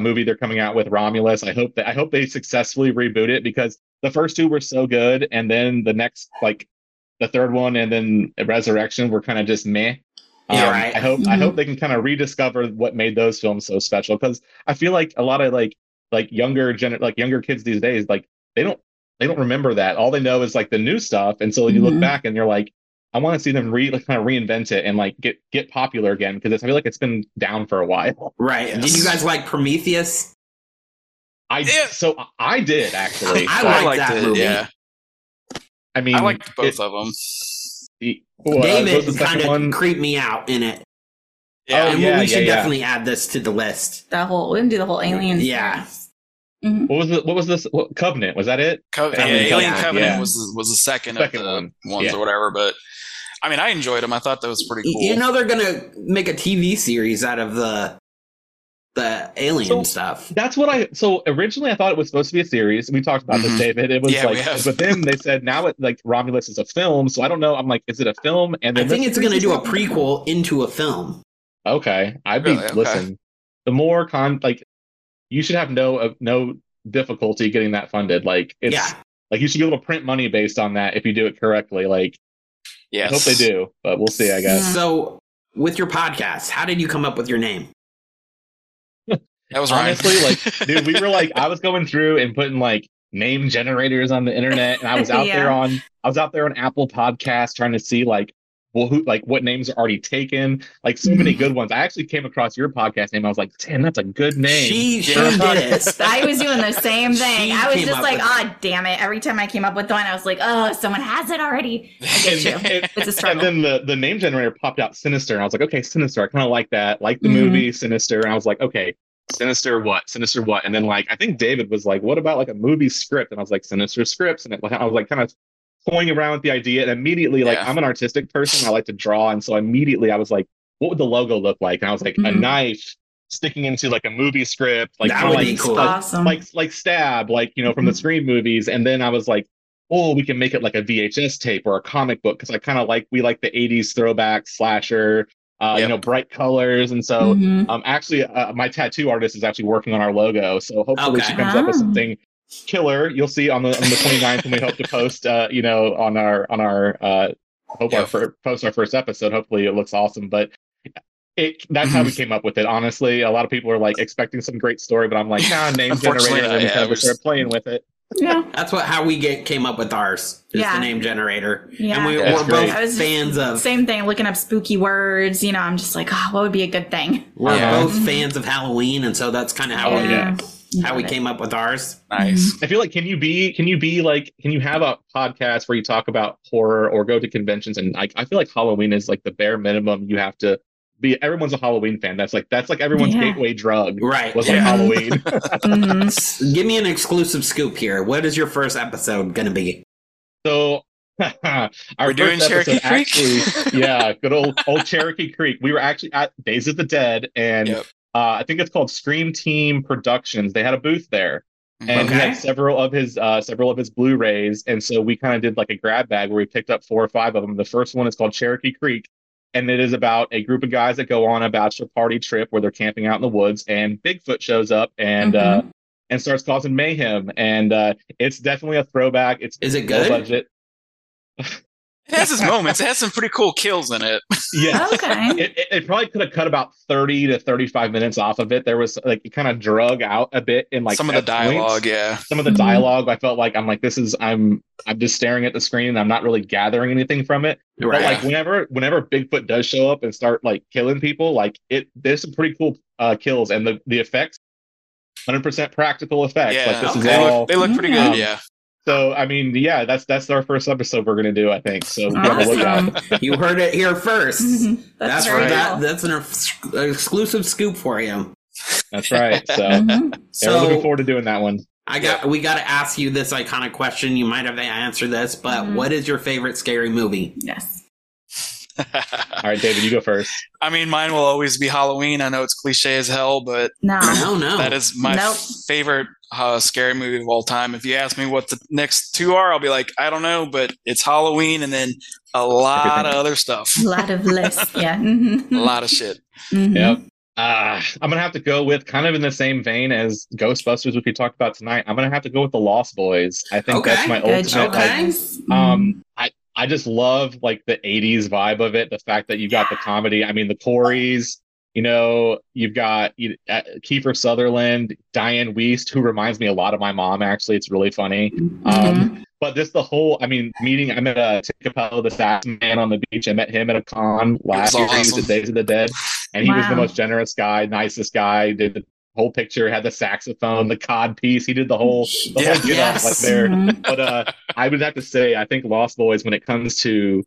movie they're coming out with, Romulus. I hope they successfully reboot it, because the first two were so good, and then the next, like the third one, and then Resurrection were kind of just meh. I hope they can kind of rediscover what made those films so special, because I feel like a lot of younger kids these days, like they don't remember that. All they know is like the new stuff, and so you look back and you're like, I want to see them reinvent it and like get popular again, because I feel like it's been down for a while. Right. Yes. Did you guys like Prometheus? I did, actually. I liked that movie. Yeah. I mean, I liked both of them. David kind of creeped me out in it. Yeah. We should definitely add this to the list. We can do the whole Alien. Yeah. Mm-hmm. What was this Covenant? Was that it? Alien Covenant was the second of the ones or whatever, but I mean, I enjoyed them. I thought that was pretty cool. You know, they're gonna make a TV series out of the Alien stuff. That's what originally I thought it was supposed to be a series. We talked about this, David. It was but then they said now it like Romulus is a film, so I don't know. I'm like, is it a film? And then I think it's gonna do a prequel into a film. Okay. Listen. The more you should have no difficulty getting that funded. Like it's like you should be able to print money based on that if you do it correctly. Like, yes. I hope they do, but we'll see, I guess. So, with your podcast, how did you come up with your name? That was honestly Ryan. We were like, I was going through and putting like name generators on the internet, and I was out there on Apple Podcasts trying to see like, what names are already taken? Like so many good ones. I actually came across your podcast name. I was like, damn, that's a good name. She did it. I was doing the same thing. I was just like, damn it. Every time I came up with one, I was like, oh, someone has it already. I get you. It's a struggle. And then the name generator popped out Sinister. And I was like, okay, Sinister. I kind of like that. Like the movie Sinister. And I was like, okay, Sinister what? Sinister what? And then like, I think David was like, what about like a movie script? And I was like, Sinister Scripts. And I was like, kind of toying around with the idea, and immediately I'm an artistic person, I like to draw, and so immediately I was like, what would the logo look like? And I was like, a knife sticking into like a movie script, like that would be cool. like Stab, like, you know, from the Scream movies. And then I was like, oh, we can make it like a VHS tape or a comic book, because I kind of like, we like the 80s throwback slasher, you know, bright colors. And so my tattoo artist is actually working on our logo, so hopefully she comes up with something killer. You'll see on the 29th, and we hope to post post our first episode. Hopefully it looks awesome, but that's how we came up with it. Honestly, a lot of people are like expecting some great story, but I'm like, name generator, and we're playing with it. Yeah, that's how we came up with ours. Is the name generator, and we're both fans of same thing. Looking up spooky words, you know, I'm just like, oh, what would be a good thing? We're both fans of Halloween, and so that's kind of how we came up with ours. Nice. I feel like, can you have a podcast where you talk about horror or go to conventions? And I feel like Halloween is like the bare minimum. You have to be, everyone's a Halloween fan. That's like everyone's gateway drug. Right. Was like Halloween. Give me an exclusive scoop here. What is your first episode going to be? So we're doing Cherokee Creek. Actually, good old Cherokee Creek. We were actually at Days of the Dead, and I think it's called Scream Team Productions. They had a booth there, and he had several of his Blu-rays. And so we kind of did like a grab bag where we picked up 4 or 5 of them. The first one is called Cherokee Creek. And it is about a group of guys that go on a bachelor party trip where they're camping out in the woods, and Bigfoot shows up and starts causing mayhem. And it's definitely a throwback. Is it good? Budget. It has its moments. It has some pretty cool kills in it. Yeah. Okay. It probably could have cut about 30 to 35 minutes off of it. There was like, it kind of drug out a bit in like some of the dialogue. Yeah. Some of the dialogue. I felt like I'm just staring at the screen and I'm not really gathering anything from it. Right. But like whenever Bigfoot does show up and start like killing people, like there's some pretty cool kills, and the effects, 100% practical effects. Yeah. Like they look pretty good. Yeah. So, I mean, yeah, that's our first episode we're going to do, I think. So awesome. You heard it here first. Mm-hmm. That's right. That's an exclusive scoop for you. That's right. So, we're looking forward to doing that one. We got to ask you this iconic question. You might have to answer this, but what is your favorite scary movie? Yes. All right, David, you go first. I mean, mine will always be Halloween. I know it's cliche as hell, but that is my favorite scary movie of all time. If you ask me what the next two are, I'll be like, I don't know, but it's Halloween and then a lot of other stuff. A lot of lists, yeah. Mm-hmm. A lot of shit. Mm-hmm. Yep. I'm going to have to go with, kind of in the same vein as Ghostbusters, which we talked about tonight, I'm going to have to go with The Lost Boys. I think that's my ultimate. Okay. I just love like the 80s vibe of it. The fact that you've got the comedy. I mean, the Coreys. You know, you've got Kiefer Sutherland, Diane Wiest, who reminds me a lot of my mom, actually. It's really funny. But just the whole, I met Tim Capello, the sass man on the beach. I met him at a con last year. Awesome. He was at Days of the Dead. And he was the most generous guy, nicest guy, did the whole picture, had the saxophone, the cod piece. He did the whole get up like there. Mm-hmm. But I would have to say, I think Lost Boys, when it comes to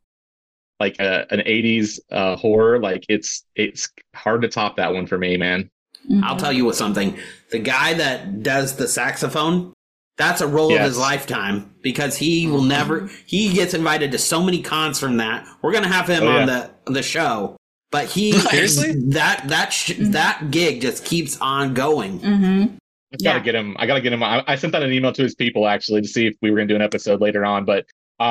like an 80s horror, like it's hard to top that one for me, man. Mm-hmm. I'll tell you something. The guy that does the saxophone, that's a role of his lifetime, because he will never, he gets invited to so many cons from that. We're going to have him on the show, but he, seriously? That gig just keeps on going. Mm-hmm. I got to get him. I sent out an email to his people actually to see if we were going to do an episode later on, but he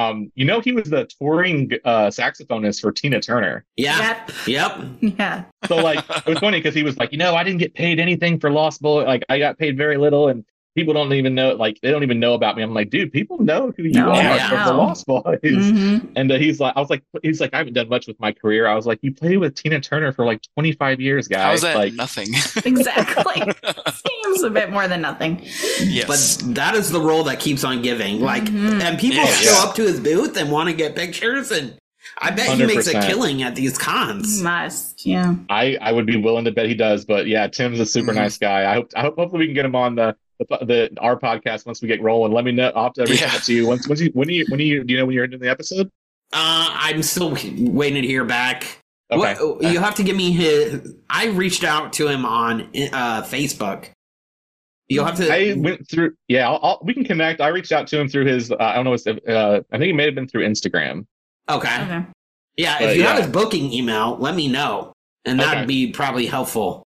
was the touring saxophonist for Tina Turner. Yeah. Yep. Yeah. So like, it was funny because he was like, I didn't get paid anything for Lost Boy. Like, I got paid very little, and people don't even know. Like, they don't even know about me. I'm like, dude, people know who you are from the Lost Boys. Mm-hmm. And he's like, I haven't done much with my career. I was like, you played with Tina Turner for like 25 years, guys. How's that? Like, nothing. Exactly. Seems a bit more than nothing. Yes. But that is the role that keeps on giving. Like, and people show up to his booth and want to get pictures, and I bet 100%. He makes a killing at these cons. He must, yeah. I would be willing to bet he does, but yeah, Tim's a super nice guy. I hope hopefully we can get him on our podcast once we get rolling. Let me know. I'll have to reach out to you. Do you know when you're ending the episode? I'm still waiting to hear back. Okay. You have to give me his. I reached out to him on Facebook. You'll have to. I went through. Yeah, we can connect. I reached out to him through his. I don't know. I think it may have been through Instagram. Okay. Yeah. But if you have his booking email, let me know, and that'd be probably helpful.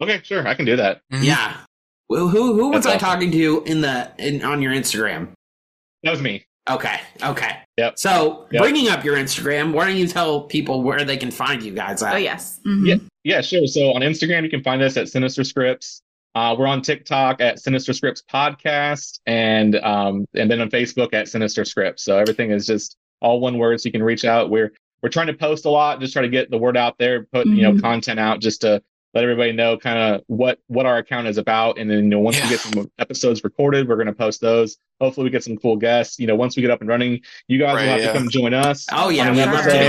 Okay, sure. I can do that. Mm-hmm. Yeah. Well, who was I talking to on your Instagram? That was me. Okay. Yep. So bringing up your Instagram, why don't you tell people where they can find you guys at? Oh, yes. Mm-hmm. Yeah, sure. So on Instagram, you can find us at Sinister Scripts. We're on TikTok at Sinister Scripts Podcast, and then on Facebook at Sinister Scripts. So everything is just all one word, so you can reach out. We're trying to post a lot, just try to get the word out there, put content out just to let everybody know kind of what our account is about. And then, once we get some episodes recorded, we're going to post those. Hopefully we get some cool guests. Once we get up and running, you guys will have to come join us. Oh, yeah.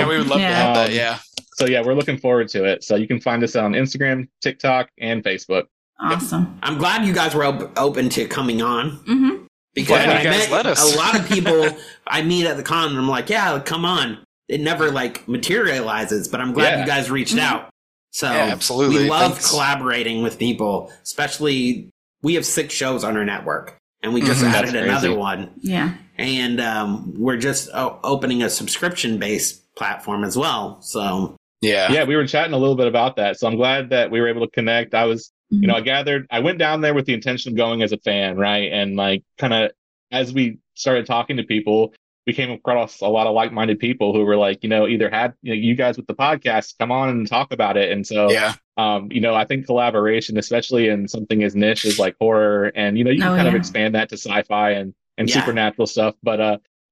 We would love to have that. Yeah. So, yeah, we're looking forward to it. So you can find us on Instagram, TikTok, and Facebook. Awesome. Yep. I'm glad you guys were open to coming on. Mm-hmm. Because I met a lot of people I meet at the con, and I'm like, yeah, come on. It never materializes, but I'm glad you guys reached out. So absolutely. We love collaborating with people, especially we have 6 shows on our network, and we just added another one. Yeah. And we're just opening a subscription-based platform as well. So yeah, we were chatting a little bit about that. So I'm glad that we were able to connect. I was, I went down there with the intention of going as a fan, right? And kind of as we started talking to people, we came across a lot of like-minded people who were like, you know, either had, you know, you guys with the podcast, come on and talk about it. And so, yeah. You know, I think collaboration, especially in something as niche as like horror, and, you know, you can kind of expand that to sci-fi and supernatural stuff. But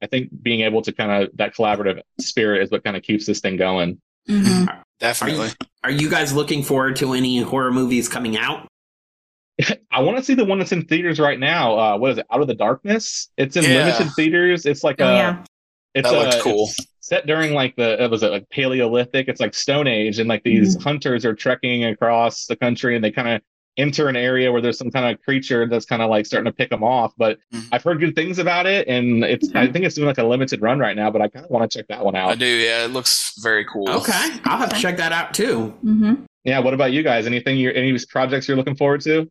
I think being able to kind of, that collaborative spirit is what kind of keeps this thing going. Mm-hmm. Definitely. Are you guys looking forward to any horror movies coming out? I want to see the one that's in theaters right now. What is it? Out of the Darkness. It's in limited theaters. It's like it's that looks cool. It's set during like like Paleolithic. It's like Stone Age, and like these hunters are trekking across the country, and they kind of enter an area where there's some kind of creature that's kind of like starting to pick them off. But I've heard good things about it, and it's I think it's doing like a limited run right now. But I kind of want to check that one out. I do. Yeah, it looks very cool. Okay, I'll have to check that out too. Mm-hmm. Yeah. What about you guys? Any projects you're looking forward to?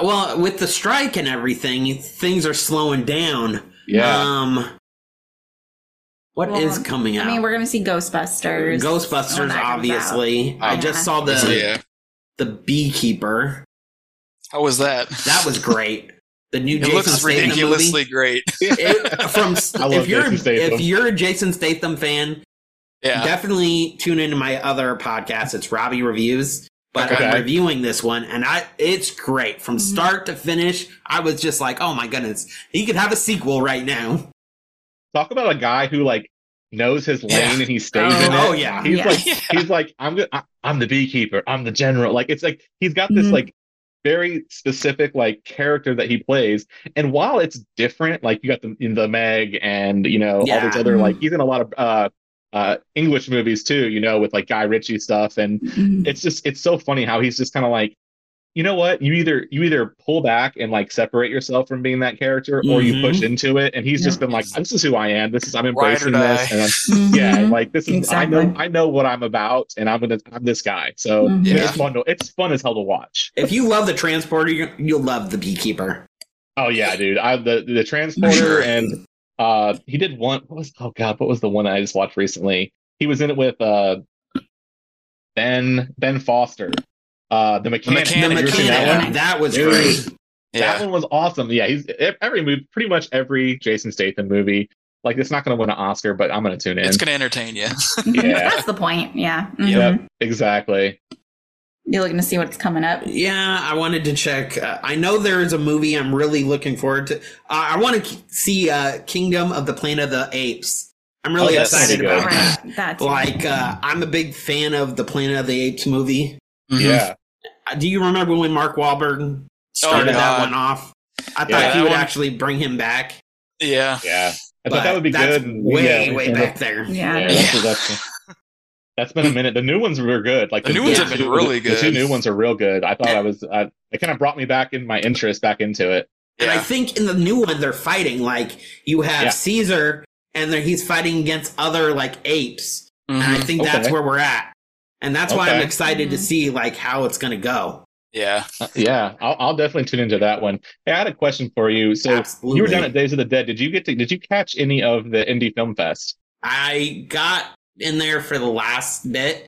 Well, with the strike and everything, things are slowing down. Yeah. What is coming out? I mean, we're going to see Ghostbusters. Ghostbusters, obviously. I just saw the Beekeeper. How was that? That was great. The new Jason Statham movie. It looks ridiculously great. If you're a Jason Statham fan, definitely tune into my other podcast. It's Robbie Reviews. But I'm reviewing this one, and it's great. From start to finish, I was just like, oh my goodness, he could have a sequel right now. Talk about a guy who, like, knows his lane and he stays in it. Oh, yeah. He's like, I'm the beekeeper. I'm the general. Like, it's like, he's got this, like, very specific, like, character that he plays. And while it's different, like, you got the Meg and, you know, all these other, like, he's in a lot of, English movies too, you know, with like Guy Ritchie stuff, and it's so funny how he's just kind of like, you know what, you either pull back and like separate yourself from being that character, or you push into it, and he's just been like, this is who I am, I'm embracing this, and I know what I'm about, and I'm this guy. So it's fun as hell to watch. If you love the Transporter, you'll love the Beekeeper. Oh yeah, dude, I the Transporter. And he did one. What was the one I just watched recently? He was in it with Ben Foster, the Mechanic. That was great. That one was awesome. Yeah, he's pretty much every Jason Statham movie. Like, it's not going to win an Oscar, but I'm going to tune in. It's going to entertain you. Yeah, that's the point. Yeah. Mm-hmm. Yep. Exactly. You're looking to see what's coming up. Yeah, I wanted to check. I know there is a movie I'm really looking forward to. I want to see Kingdom of the Planet of the Apes. I'm really excited about that. That's like, I'm a big fan of the Planet of the Apes movie. Mm-hmm. Yeah. Do you remember when Mark Wahlberg started that one off? I thought he would actually bring him back. Yeah. Yeah. I thought that would be good. Way back there. That's been a minute. The new ones were good. Like, the new ones have been really good. The two new ones are real good. I thought it kind of brought me back in my interest back into it. And I think in the new one, they're fighting. Like, you have Caesar, and he's fighting against other, like, apes. Mm-hmm. And I think that's where we're at. And that's why I'm excited to see, like, how it's going to go. Yeah. Yeah. I'll definitely tune into that one. Hey, I had a question for you. So you were down at Days of the Dead. Did you catch any of the Indie Film Fest? I got in there for the last bit.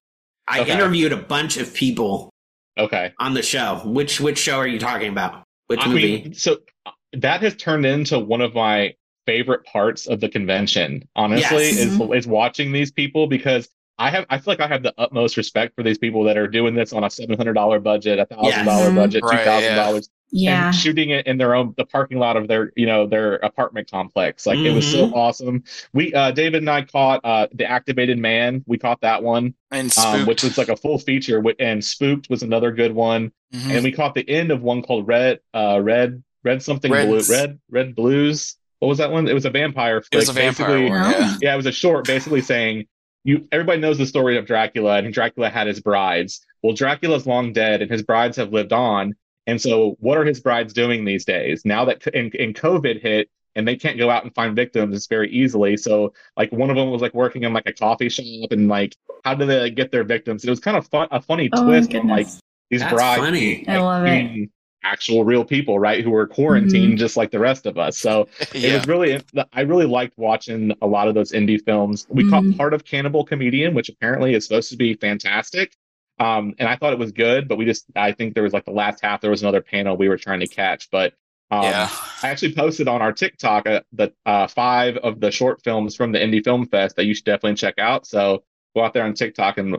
I interviewed a bunch of people on the show. Which show are you talking about? Which movie? So that has turned into one of my favorite parts of the convention, honestly, is watching these people, because I feel like I have the utmost respect for these people that are doing this on a $700 budget, $1,000 budget, $2,000, and shooting it in the parking lot of their apartment complex. Like, it was so awesome. We David and I caught The Activated Man. We caught that one, and which was like a full feature. And Spooked was another good one. Mm-hmm. And we caught the end of one called Red Blues. What was that one? It was a vampire flick. It was a vampire one, it was a short, basically saying, everybody knows the story of Dracula, and Dracula had his brides. Well, Dracula's long dead, and his brides have lived on. And so what are his brides doing these days? Now that in COVID hit, and they can't go out and find victims very easily. So, like, one of them was, like, working in, like, a coffee shop, and, like, how do they, like, get their victims? It was kind of a funny twist on, like, these brides being, like, actual real people, right, who were quarantined just like the rest of us. So it was really, I really liked watching a lot of those indie films. We caught part of Cannibal Comedian, which apparently is supposed to be fantastic. And I thought it was good, but I think there was like the last half, there was another panel we were trying to catch, but I actually posted on our TikTok the 5 of the short films from the Indie Film Fest that you should definitely check out. So go out there on TikTok and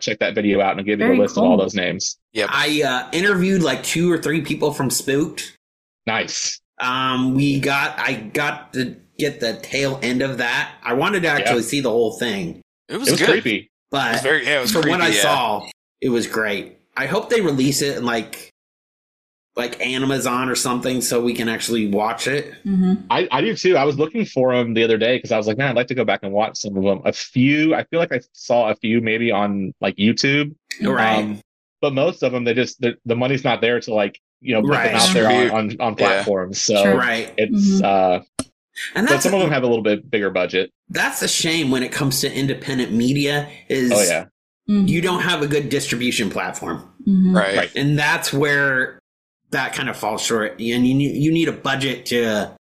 check that video out, and I'll give you a list of all those names. Yep. I interviewed like 2 or 3 people from Spooked. Nice. I got to get the tail end of that. I wanted to actually see the whole thing. It was good. Creepy. But it was creepy, what I saw, it was great. I hope they release it in like Amazon or something so we can actually watch it. Mm-hmm. I do too. I was looking for them the other day because I was like, man, I'd like to go back and watch some of them. A few, I feel like I saw a few maybe on like YouTube. Right. But most of them, they just, the money's not there to like, put them out there on platforms. Yeah. So it's, and that's, but some of them have a little bit bigger budget. That's a shame when it comes to independent media is you don't have a good distribution platform. Mm-hmm. Right. And that's where that kind of falls short, and you need a budget to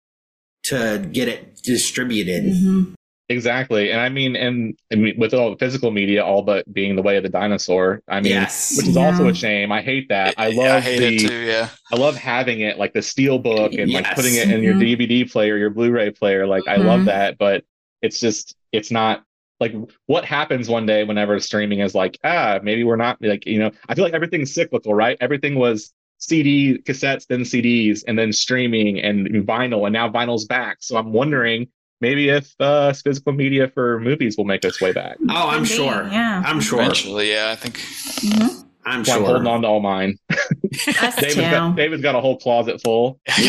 get it distributed. Mm-hmm. Exactly, and I mean, with all the physical media, all but being the way of the dinosaur. I mean, which is also a shame. I hate that. I hate it too. I love having it like the steel book and like putting it in your DVD player, your Blu-ray player. Like I love that, but it's not. Like, what happens one day whenever streaming is like, maybe we're not like, I feel like everything's cyclical, right? Everything was CD cassettes, then CDs, and then streaming and vinyl, and now vinyl's back. So I'm wondering maybe if physical media for movies will make its way back. Oh, I'm sure. Yeah. I'm sure. Eventually, I think. Mm-hmm. I'm holding on to all mine. David's got a whole closet full. One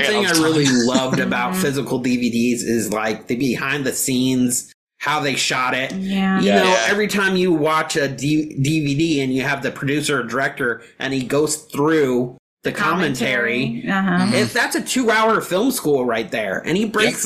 thing I really loved about physical DVDs is like the behind the scenes, how they shot it. Yeah. Every time you watch a DVD and you have the producer or director and he goes through the commentary. That's a 2-hour film school right there. And he breaks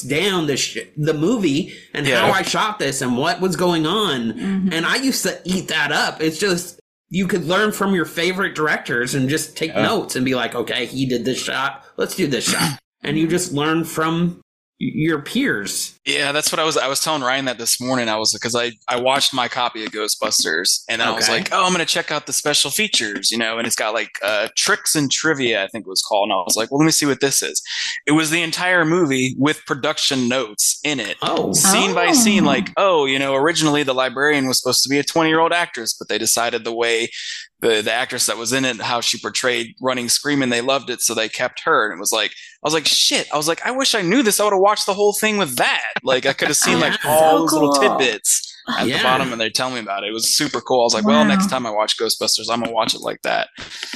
down the movie and how I shot this and what was going on. Mm-hmm. And I used to eat that up. It's just, you could learn from your favorite directors and just take notes and be like, okay, he did this shot. Let's do this shot. And you just learn from your peers. Yeah, that's what I was telling Ryan that this morning. I was, because I watched my copy of Ghostbusters, and then I was like, oh, I'm going to check out the special features, and it's got like tricks and trivia, I think it was called. And I was like, well, let me see what this is. It was the entire movie with production notes in it. Oh, scene by scene. Like, originally the librarian was supposed to be a 20-year-old actress, but they decided the way the actress that was in it, how she portrayed running Scream, and they loved it, so they kept her. And it was like, I was like, shit. I was like, I wish I knew this. I would have watched the whole thing with that. Like, I could have seen like all those little tidbits at the bottom, and they're telling me about it. It was super cool. I was like, well, next time I watch Ghostbusters, I'm gonna watch it like that.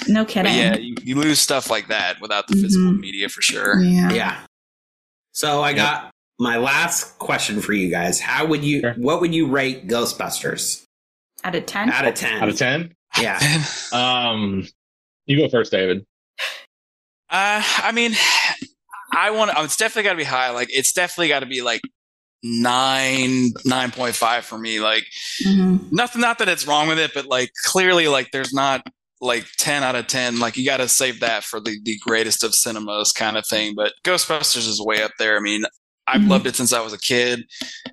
No kidding. But yeah, you lose stuff like that without the physical media for sure. Yeah. So I got my last question for you guys. What would you rate Ghostbusters? Out of 10? Out of 10? Yeah. You go first, David. It's definitely got to be high. Like, it's definitely got to be like 9.5 for me. Like, nothing, not that it's wrong with it, but like, clearly, like, there's not like 10 out of 10. Like, you got to save that for the greatest of cinemas kind of thing. But Ghostbusters is way up there. I mean, I've loved it since I was a kid.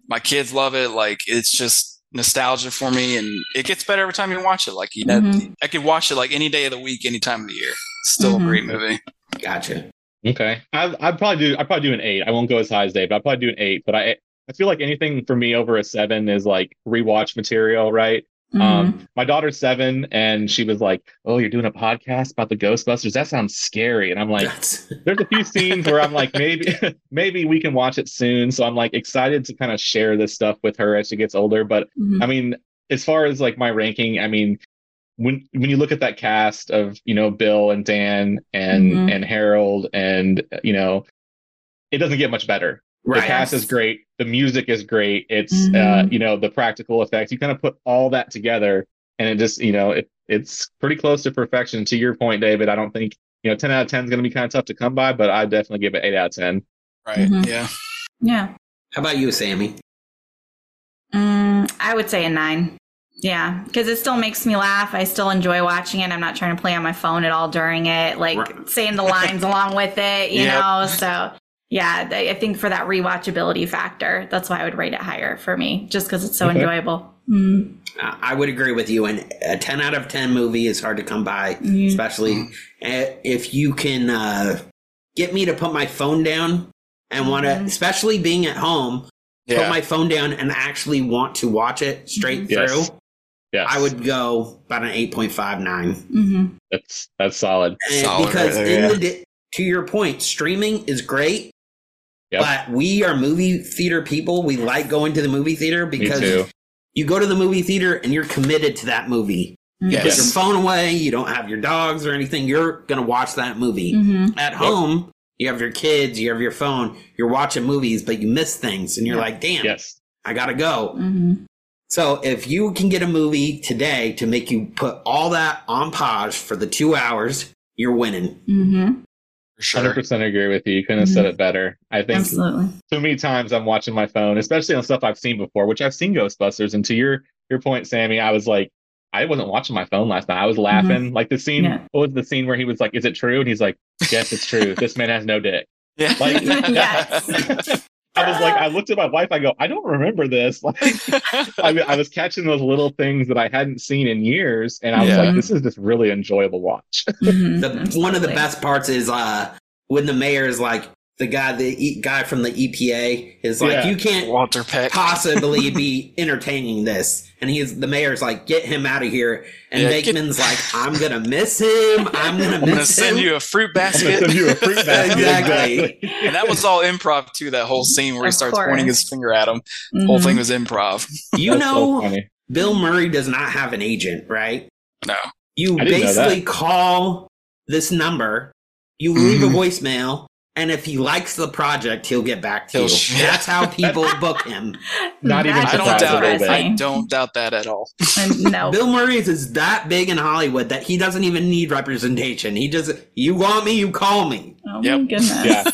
My kids love it. Like, it's just nostalgia for me, and it gets better every time you watch it. Like, I could watch it like any day of the week, any time of the year. It's still a great movie. Gotcha. Okay, I'd probably do an 8. I won't go as high as Dave, but I'd probably do an 8. But I feel like anything for me over a 7 is like rewatch material, right? My daughter's 7, and she was like, "Oh, you're doing a podcast about the Ghostbusters? That sounds scary." And I'm like, "There's a few scenes where I'm like, maybe we can watch it soon." So I'm like excited to kind of share this stuff with her as she gets older. But I mean, as far as like my ranking, I mean, when you look at that cast of Bill and Dan and Harold, and it doesn't get much better. Right. The cast is great. The music is great. It's, the practical effects. You kind of put all that together, and it just, it's pretty close to perfection. To your point, David, I don't think, 10 out of 10 is going to be kind of tough to come by, but I definitely give it 8 out of 10. Right. Mm-hmm. Yeah. Yeah. How about you, Sammy? I would say a 9. Yeah, because it still makes me laugh. I still enjoy watching it. I'm not trying to play on my phone at all during it, like saying the lines along with it, So... yeah, I think for that rewatchability factor, that's why I would rate it higher for me, just because it's so enjoyable. Mm. I would agree with you. And a 10 out of 10 movie is hard to come by, especially if you can get me to put my phone down and want to, especially being at home, put my phone down and actually want to watch it straight through. Yes. I would go about an 8.59. That's solid. Solid because right there, to your point, streaming is great, but we are movie theater people. We like going to the movie theater because you go to the movie theater and you're committed to that movie. You put your phone away. You don't have your dogs or anything. You're going to watch that movie. At home, you have your kids. You have your phone. You're watching movies, but you miss things. And you're like, damn, I got to go. So if you can get a movie today to make you put all that on pause for the 2 hours, you're winning. 100% agree with you. You couldn't have said it better. I think too many times I'm watching my phone, especially on stuff I've seen before, which I've seen Ghostbusters. And to your point, Sammy, I was like, I wasn't watching my phone last night. I was laughing. Like the scene, what was the scene where he was like, is it true? And he's like, yes, it's true. This man has no dick. Like, I was like, I looked at my wife, I go, I don't remember this. Like, I was catching those little things that I hadn't seen in years, and I was like, this is just really enjoyable watch. One of the best parts is when the mayor is like, the guy, guy from the EPA is like, you can't Walter Peck possibly be entertaining this. And the mayor's like, get him out of here. And Bakeman's like, I'm going to miss him. I'm going to send you a fruit basket. Exactly. And that was all improv, too, that whole scene where he starts pointing his finger at him. The whole thing was improv. You know, so Bill Murray does not have an agent, right? No. You basically call this number. You leave a voicemail. And if he likes the project, he'll get back to you. That's how people book him. Not even I don't doubt that at all. No. Bill Murray is that big in Hollywood that he doesn't even need representation. He just, you want me, you call me. Oh, my goodness. Yeah.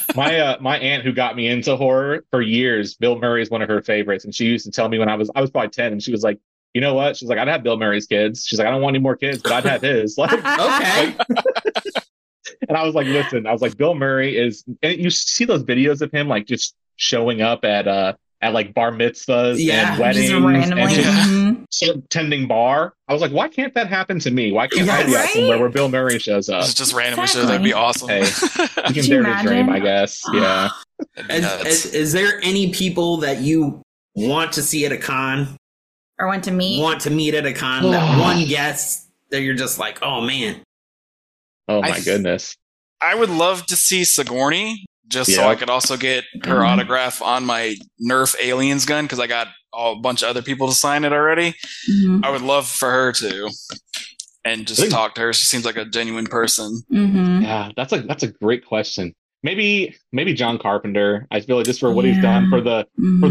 My aunt who got me into horror for years, Bill Murray is one of her favorites. And she used to tell me when I was probably 10, and she was like, you know what? She's like, I'd have Bill Murray's kids. She's like, I don't want any more kids, but I'd have his. Like, okay. And I was like, listen, Bill Murray is, and you see those videos of him, like, just showing up at like bar mitzvahs and weddings and just tending bar. I was like, why can't that happen to me? Why can't I be out somewhere where Bill Murray shows up? It's just randomly shows up. That'd be awesome. Hey, you can dare to dream, I guess. Yeah. Is there any people that you want to see at a con? Or want to meet at a con? That one guest that you're just like, oh, man. Oh, my goodness. I would love to see Sigourney just so I could also get her autograph on my Nerf Aliens gun, because I got a bunch of other people to sign it already. I would love for her to and just talk to her. She seems like a genuine person. Yeah, that's a great question. Maybe John Carpenter. I feel like just for what he's done for the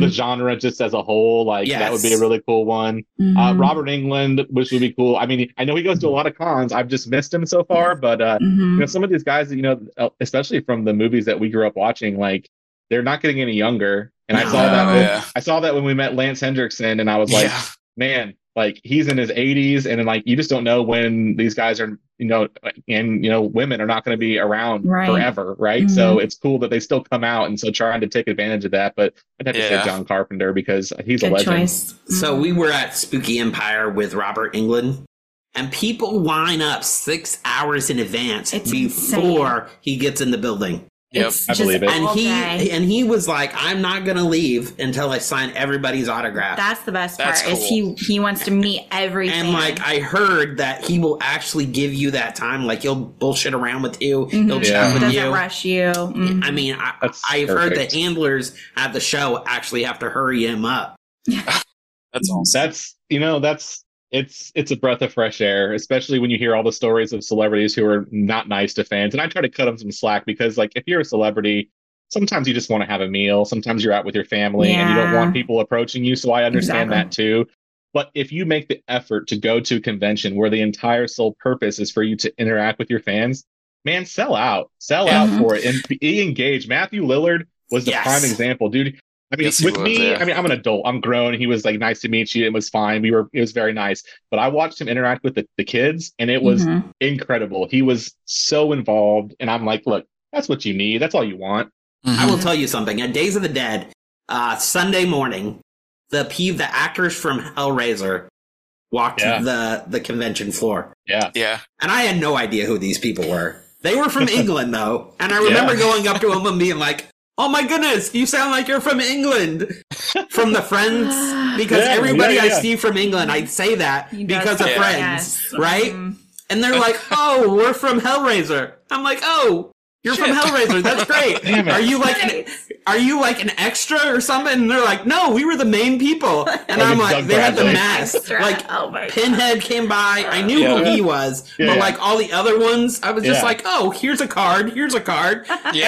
genre just as a whole, like that would be a really cool one. Robert Englund, which would be cool. I mean, I know he goes to a lot of cons. I've just missed him so far, but you know, some of these guys that, you know, especially from the movies that we grew up watching, like they're not getting any younger. And I saw that when we met Lance Hendrickson, and I was like, man. Like, he's in his 80s, and like you just don't know when these guys are, you know, and, you know, women are not going to be around forever, right? So it's cool that they still come out, and so trying to take advantage of that. But I'd have to say John Carpenter, because he's a legend. So we were at Spooky Empire with Robert Englund, and people line up 6 hours in advance before he gets in the building. Yep, I believe it. And he was like, I'm not going to leave until I sign everybody's autograph. That's the best part. Cool. Is he wants to meet everything. And like I heard that he will actually give you that time. Like he'll bullshit around with you. He'll chat with you. Doesn't rush you. I mean, I've heard that handlers at the show actually have to hurry him up. That's awesome. It's a breath of fresh air, especially when you hear all the stories of celebrities who are not nice to fans. And I try to cut them some slack, because like if you're a celebrity, sometimes you just want to have a meal. Sometimes you're out with your family and you don't want people approaching you. So I understand that, too. But if you make the effort to go to a convention where the entire sole purpose is for you to interact with your fans, man, sell out for it and engage. Matthew Lillard was the prime example, dude. I mean, I mean, I'm an adult. I'm grown. He was like, nice to meet you. It was fine. It was very nice. But I watched him interact with the kids, and it was incredible. He was so involved. And I'm like, look, that's what you need. That's all you want. Mm-hmm. I will tell you something. At Days of the Dead, Sunday morning, the actors from Hellraiser walked the convention floor. Yeah. Yeah. And I had no idea who these people were. They were from England, though. And I remember going up to them and being like, oh my goodness, you sound like you're from England. From the Friends. Because everybody I see from England, I say that because of Friends. Yes. Right? And they're like, oh, we're from Hellraiser. I'm like, oh, you're from Hellraiser. That's great. Are you like an extra or something? And they're like, no, we were the main people. And I'm like, they had the mask. Like, Pinhead came by. I knew who he was. But like all the other ones, I was just like, oh, here's a card. Here's a card. Everybody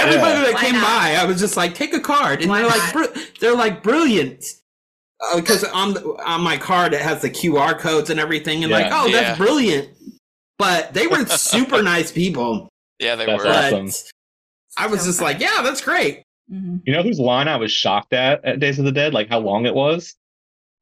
that came by, I was just like, take a card. And they're like, brilliant. Because on my card, it has the QR codes and everything. And like, oh, that's brilliant. But they were super nice people. Yeah, they were. Awesome. I was just like, yeah, that's great. Mm-hmm. You know whose line I was shocked at Days of the Dead, like how long it was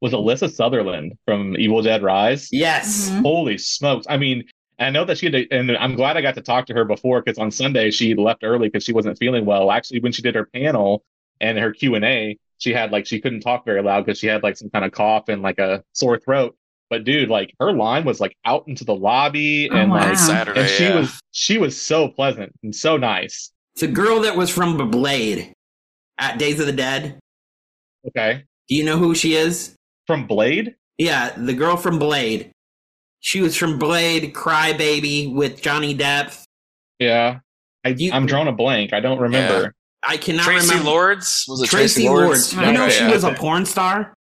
Alyssa Sutherland from Evil Dead Rise. Yes. Mm-hmm. Holy smokes. I mean, I know that she had, and I'm glad I got to talk to her before, because on Sunday she left early because she wasn't feeling well. Actually, when she did her panel and her Q&A, she had she couldn't talk very loud because she had some kind of cough and a sore throat. But dude, her line was out into the lobby and Saturday, and she was so pleasant and so nice. It's a girl that was from Blade at Days of the Dead. Okay. Do you know who she is? From Blade? Yeah, the girl from Blade. She was from Blade, Crybaby with Johnny Depp. Yeah. I'm drawing a blank. I don't remember. Yeah. I cannot remember. Tracy Lords? Was it Tracy Lords? You know she was a porn star?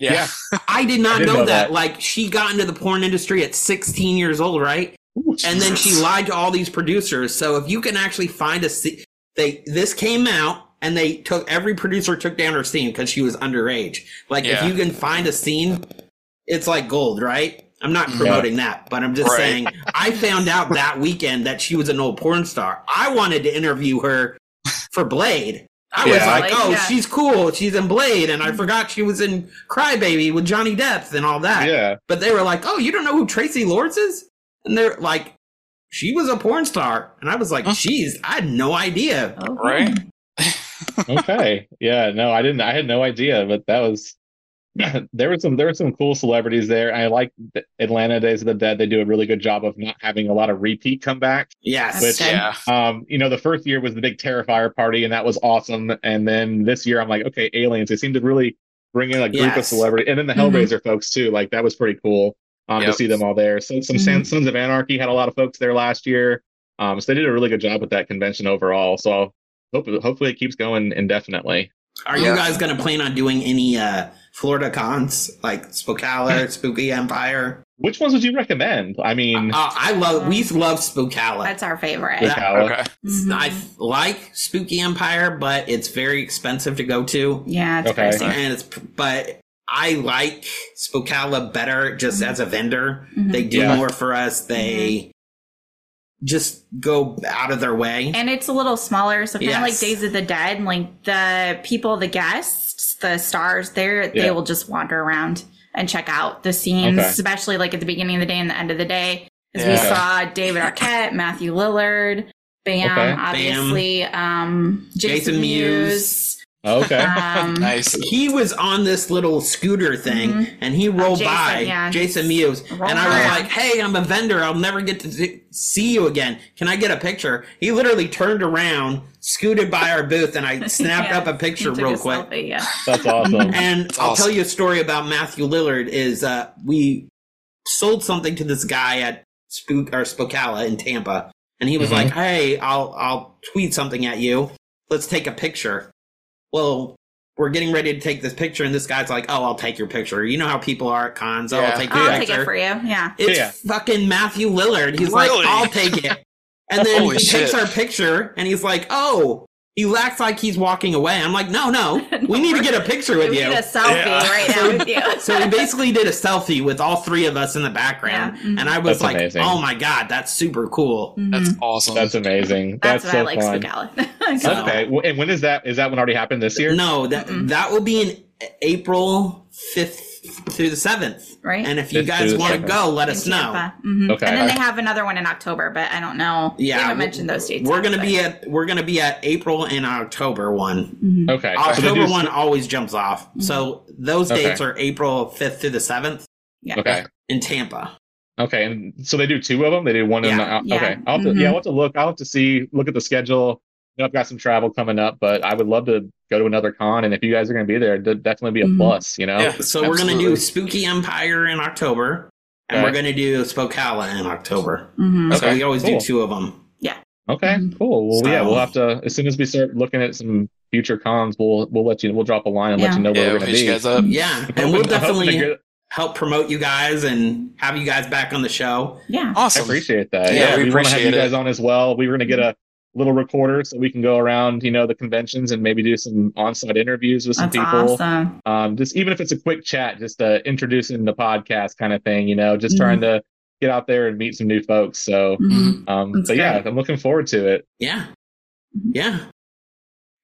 Yeah. I did not know that. She got into the porn industry at 16 years old, right? Ooh, and then she lied to all these producers. So if you can actually find a scene, this came out and every producer took down her scene because she was underage. If you can find a scene, it's like gold, right? I'm not promoting that, but I'm just saying I found out that weekend that she was an old porn star. I wanted to interview her for Blade. I was like, oh, she's cool. She's in Blade. And I forgot she was in Crybaby with Johnny Depp and all that. Yeah. But they were like, oh, you don't know who Tracy Lords is? And they're like, she was a porn star. And I was like, geez, I had no idea. Right. Okay. Yeah, no, I didn't. I had no idea. But that was, there were some cool celebrities there. I like Atlanta Days of the Dead. They do a really good job of not having a lot of repeat comeback. Yes. Which, the first year was the big Terrifier party, and that was awesome. And then this year, I'm like, okay, Aliens. They seem to really bring in a group of celebrities. And then the Hellraiser folks, too. That was pretty cool. To see them all there. So some Sons of Anarchy had a lot of folks there last year. So they did a really good job with that convention overall. So hopefully it keeps going indefinitely. Are you guys going to plan on doing any Florida cons like Spookala, Spooky Empire? Which ones would you recommend? I mean, we love Spookala. That's our favorite. Okay. I like Spooky Empire, but it's very expensive to go to. Yeah, it's pricey. And I like Spookala better just as a vendor. Mm-hmm. They do more for us. They just go out of their way. And it's a little smaller. So kind of like Days of the Dead, the people, the guests, the stars, they will just wander around and check out the scenes, especially at the beginning of the day and the end of the day. As we saw David Arquette, Matthew Lillard, Bam, obviously, Jason Mewes. Okay. Nice. He was on this little scooter thing, and he rolled by Jason Mewes, and I was like, "Hey, I'm a vendor. I'll never get to see you again. Can I get a picture?" He literally turned around, scooted by our booth, and I snapped up a picture real quick. Selfie, That's awesome. And I'll tell you a story about Matthew Lillard. Is we sold something to this guy at Spookala in Tampa, and he was like, "Hey, I'll tweet something at you. Let's take a picture." Well, we're getting ready to take this picture, and this guy's like, "Oh, I'll take your picture." You know how people are at cons. Oh, I'll take your picture. I'll take it for you. Yeah. It's fucking Matthew Lillard. He's like, "I'll take it." And then he takes our picture, and he's like, "Oh," he acts like he's walking away. I'm like, "No, we need to get a picture with you. We need a selfie right now with you." So he basically did a selfie with all three of us in the background, and I was amazing. "Oh my god, that's super cool. Mm-hmm. That's awesome. That's amazing. That's so what I like Spookala." So, okay, and when is that? Is that one already happened this year? No, that will be in April 5th, 6th through the 7th. Right. And if you guys want to go, let us know. Mm-hmm. Okay. And then they have another one in October, but I don't know. Yeah. We haven't mentioned those dates. We're going to be at April and October 1. Mm-hmm. Okay. October 1 always jumps off. Mm-hmm. So those dates are April 5th through the 7th. Yeah. Okay. In Tampa. Okay, and so they do two of them. They did one in the okay. I'll have to, I'll have to look. I'll have to look at the schedule. You know, I've got some travel coming up, but I would love to go to another con. And if you guys are going to be there, that'd definitely be a plus. You know. Yeah. So we're going to do Spooky Empire in October, and we're going to do Spookala in October. Mm-hmm. So we always do two of them. Yeah. Okay. Mm-hmm. Cool. Well, we'll have to, as soon as we start looking at some future cons, we'll let you. We'll drop a line and let you know where we're going to be. You guys up. Yeah, and we'll definitely help promote you guys and have you guys back on the show. Yeah. Awesome. I appreciate that. Yeah, we want to have you guys on as well. We were going to get a little recorder so we can go around, the conventions and maybe do some on-site interviews with some people. Awesome. Just even if it's a quick chat, just introducing the podcast kind of thing, just trying to get out there and meet some new folks. So, I'm looking forward to it. Yeah. Yeah.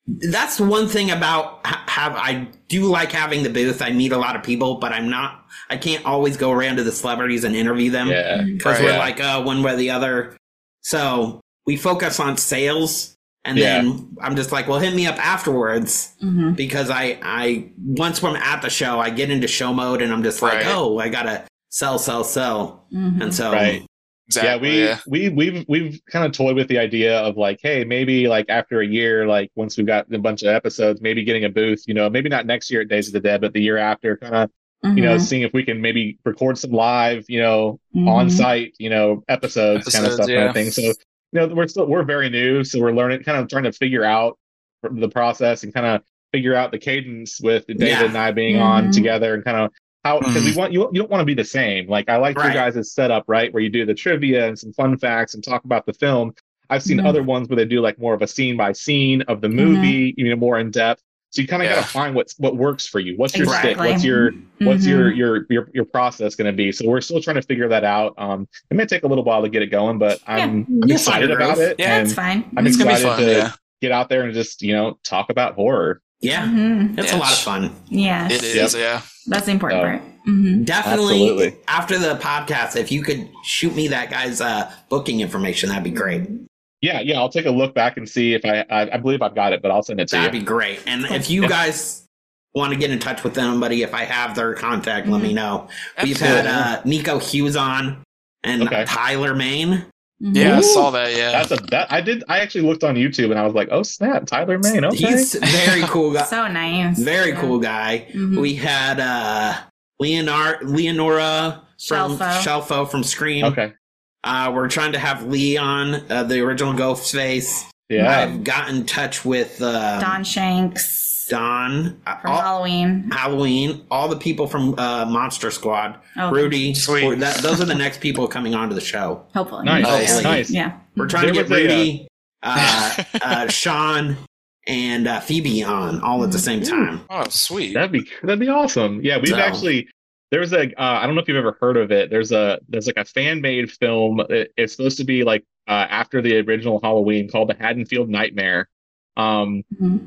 That's one thing about I do like having the booth. I meet a lot of people, but I can't always go around to the celebrities and interview them because we're like one way or the other. So we focus on sales, and then I'm just like, well, hit me up afterwards because I once I'm at the show, I get into show mode, and I'm just like, I gotta sell, and so. Right. Exactly, yeah, we've kind of toyed with the idea of like, hey, maybe like after a year, like once we've got a bunch of episodes, maybe getting a booth, maybe not next year at Days of the Dead, but the year after, kind of, seeing if we can maybe record some live, on site, episodes kind of stuff, kind of thing. So, we're very new, so we're learning, kind of trying to figure out the process and kind of figure out the cadence with David and I being on together and kind of. Because we want you don't want to be the same. Like I like your guys' setup, right, where you do the trivia and some fun facts and talk about the film. I've seen other ones where they do like more of a scene by scene of the movie, more in depth. So you kind of gotta find what works for you. What's your stick? What's your your process going to be? So we're still trying to figure that out. It may take a little while to get it going, but I'm excited about it. Yeah, it's fine. I'm excited to get out there and just talk about horror. Yeah, it's a lot of fun. Yeah, it is. Yeah, that's the important part. Mm-hmm. Definitely. Absolutely. After the podcast, if you could shoot me that guy's booking information, that'd be great. Yeah, I'll take a look back and see if I believe I've got it, but I'll send it to you. That'd be great. And if you guys want to get in touch with anybody, if I have their contact, let me know. Absolutely. We've had Nico Hughes on and Tyler Maine. Yeah, ooh, I saw that. Yeah, I actually looked on YouTube and I was like, "Oh snap, Tyler Maine." Okay, he's very cool guy. So nice. Very cool guy. Mm-hmm. We had Leonora from Shelfo from Scream. Okay, we're trying to have Lee on the original Ghostface. Yeah, I've got in touch with Don Shanks. Don from Halloween. All the people from Monster Squad. Oh, Rudy. Sweet. Those are the next people coming onto the show. Hopefully. Nice. Yeah. We're trying to get Rudy, Sean, and Phoebe on all at the same time. Oh, sweet. That'd be awesome. Yeah, we've actually. There's a I don't know if you've ever heard of it. There's like a fan made film. It's supposed to be like after the original Halloween called The Haddonfield Nightmare. And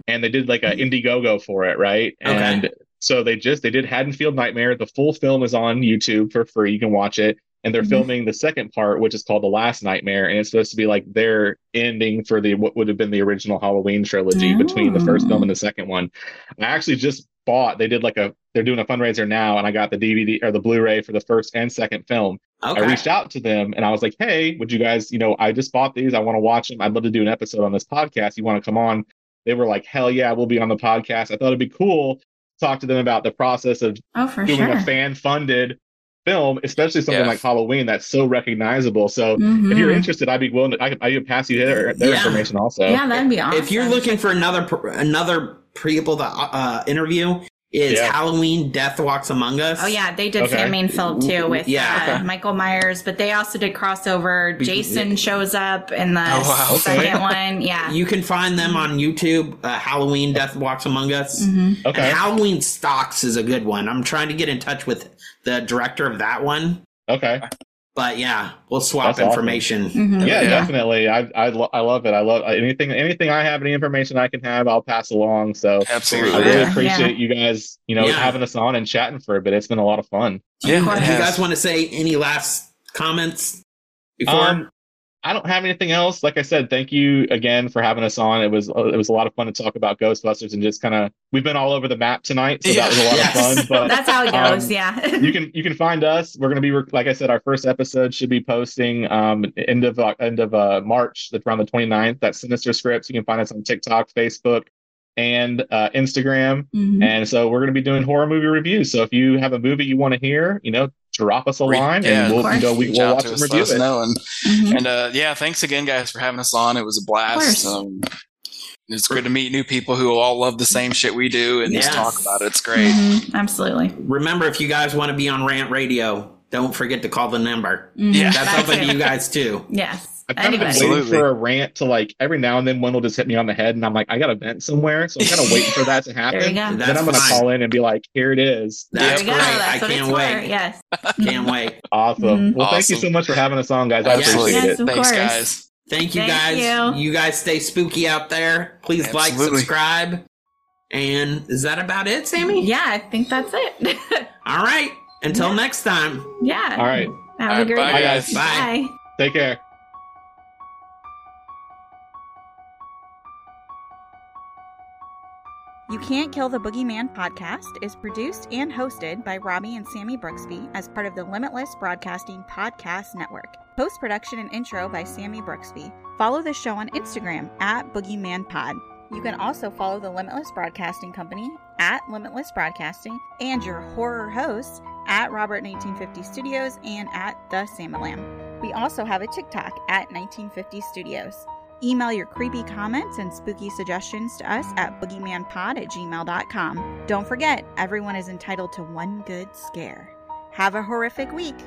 they did like an Indiegogo for it, right? Okay. And so they did Haddonfield Nightmare. The full film is on YouTube for free. You can watch it. And they're filming the second part, which is called The Last Nightmare, and it's supposed to be like their ending for the what would have been the original Halloween trilogy between the first film and the second one. And I actually just bought. They're doing a fundraiser now, and I got the DVD or the Blu-ray for the first and second film. Okay. I reached out to them and I was like, "Hey, would you guys? I just bought these. I want to watch them. I'd love to do an episode on this podcast. You want to come on?" They were like, "Hell yeah, we'll be on the podcast." I thought it'd be cool to talk to them about the process of doing a fan-funded film, especially something like Halloween that's so recognizable. So if you're interested, I'd be willing to I could pass you their information also. Yeah, that'd be awesome. If you're looking for another people to interview, is Halloween Death Walks Among Us. Oh yeah, they did fan main film too with Michael Myers, but they also did crossover. Jason shows up in the second one. Yeah, you can find them on YouTube. Halloween Death Walks Among Us. Mm-hmm. Okay, and Halloween Stalks is a good one. I'm trying to get in touch with the director of that one. Okay, But yeah, we'll swap information. Awesome. Mm-hmm. Yeah, definitely. I love it. I love anything I have, any information I can have, I'll pass along. So absolutely, I really appreciate you guys, having us on and chatting for a bit. It's been a lot of fun. Yeah, do you guys want to say any last comments before? I don't have anything else. Like I said, thank you again for having us on. It was a lot of fun to talk about Ghostbusters and just kind of, we've been all over the map tonight, so that was a lot of fun. But that's how it goes. You can find us. We're going to be, like I said, our first episode should be posting end of March, around the 29th. That's Sinister Scripts. You can find us on TikTok, Facebook, and Instagram. Mm-hmm. And so we're going to be doing horror movie reviews. So if you have a movie you want to hear, drop us a line and we'll watch and review it. And thanks again, guys, for having us on. It was a blast. It's good to meet new people who all love the same shit we do and just talk about it. It's great. Mm-hmm. Absolutely. Remember, if you guys want to be on Rant Radio, don't forget to call the number. Mm-hmm. Yeah. That's open to you guys too. Yes. I've kind of been waiting for a rant to, every now and then one will just hit me on the head and I'm like, I got a vent somewhere. So I'm kind of waiting for that to happen. Then I'm going to call in and be like, here it is. That's great. That's I can't wait. Yes. Can't wait. Awesome. Mm-hmm. Well, thank you so much for having us on, guys. I appreciate it. Thanks, guys. Thank you, guys. You guys stay spooky out there. Please like, subscribe. And is that about it, Sammy? Yeah, I think that's it. All right. Until next time. Yeah. All right. Have a great day. Bye, guys. Bye. Take care. You Can't Kill the Boogeyman podcast is produced and hosted by Robbie and Sammy Brooksby as part of the Limitless Broadcasting Podcast Network. Post-production and intro by Sammy Brooksby. Follow the show on Instagram @BoogeymanPod. You can also follow the Limitless Broadcasting Company @Limitless Broadcasting and your horror hosts @Robert1950Studios and @TheSamalam. We also have a TikTok @1950Studios. Email your creepy comments and spooky suggestions to us at boogeymanpod@gmail.com. Don't forget, everyone is entitled to one good scare. Have a horrific week.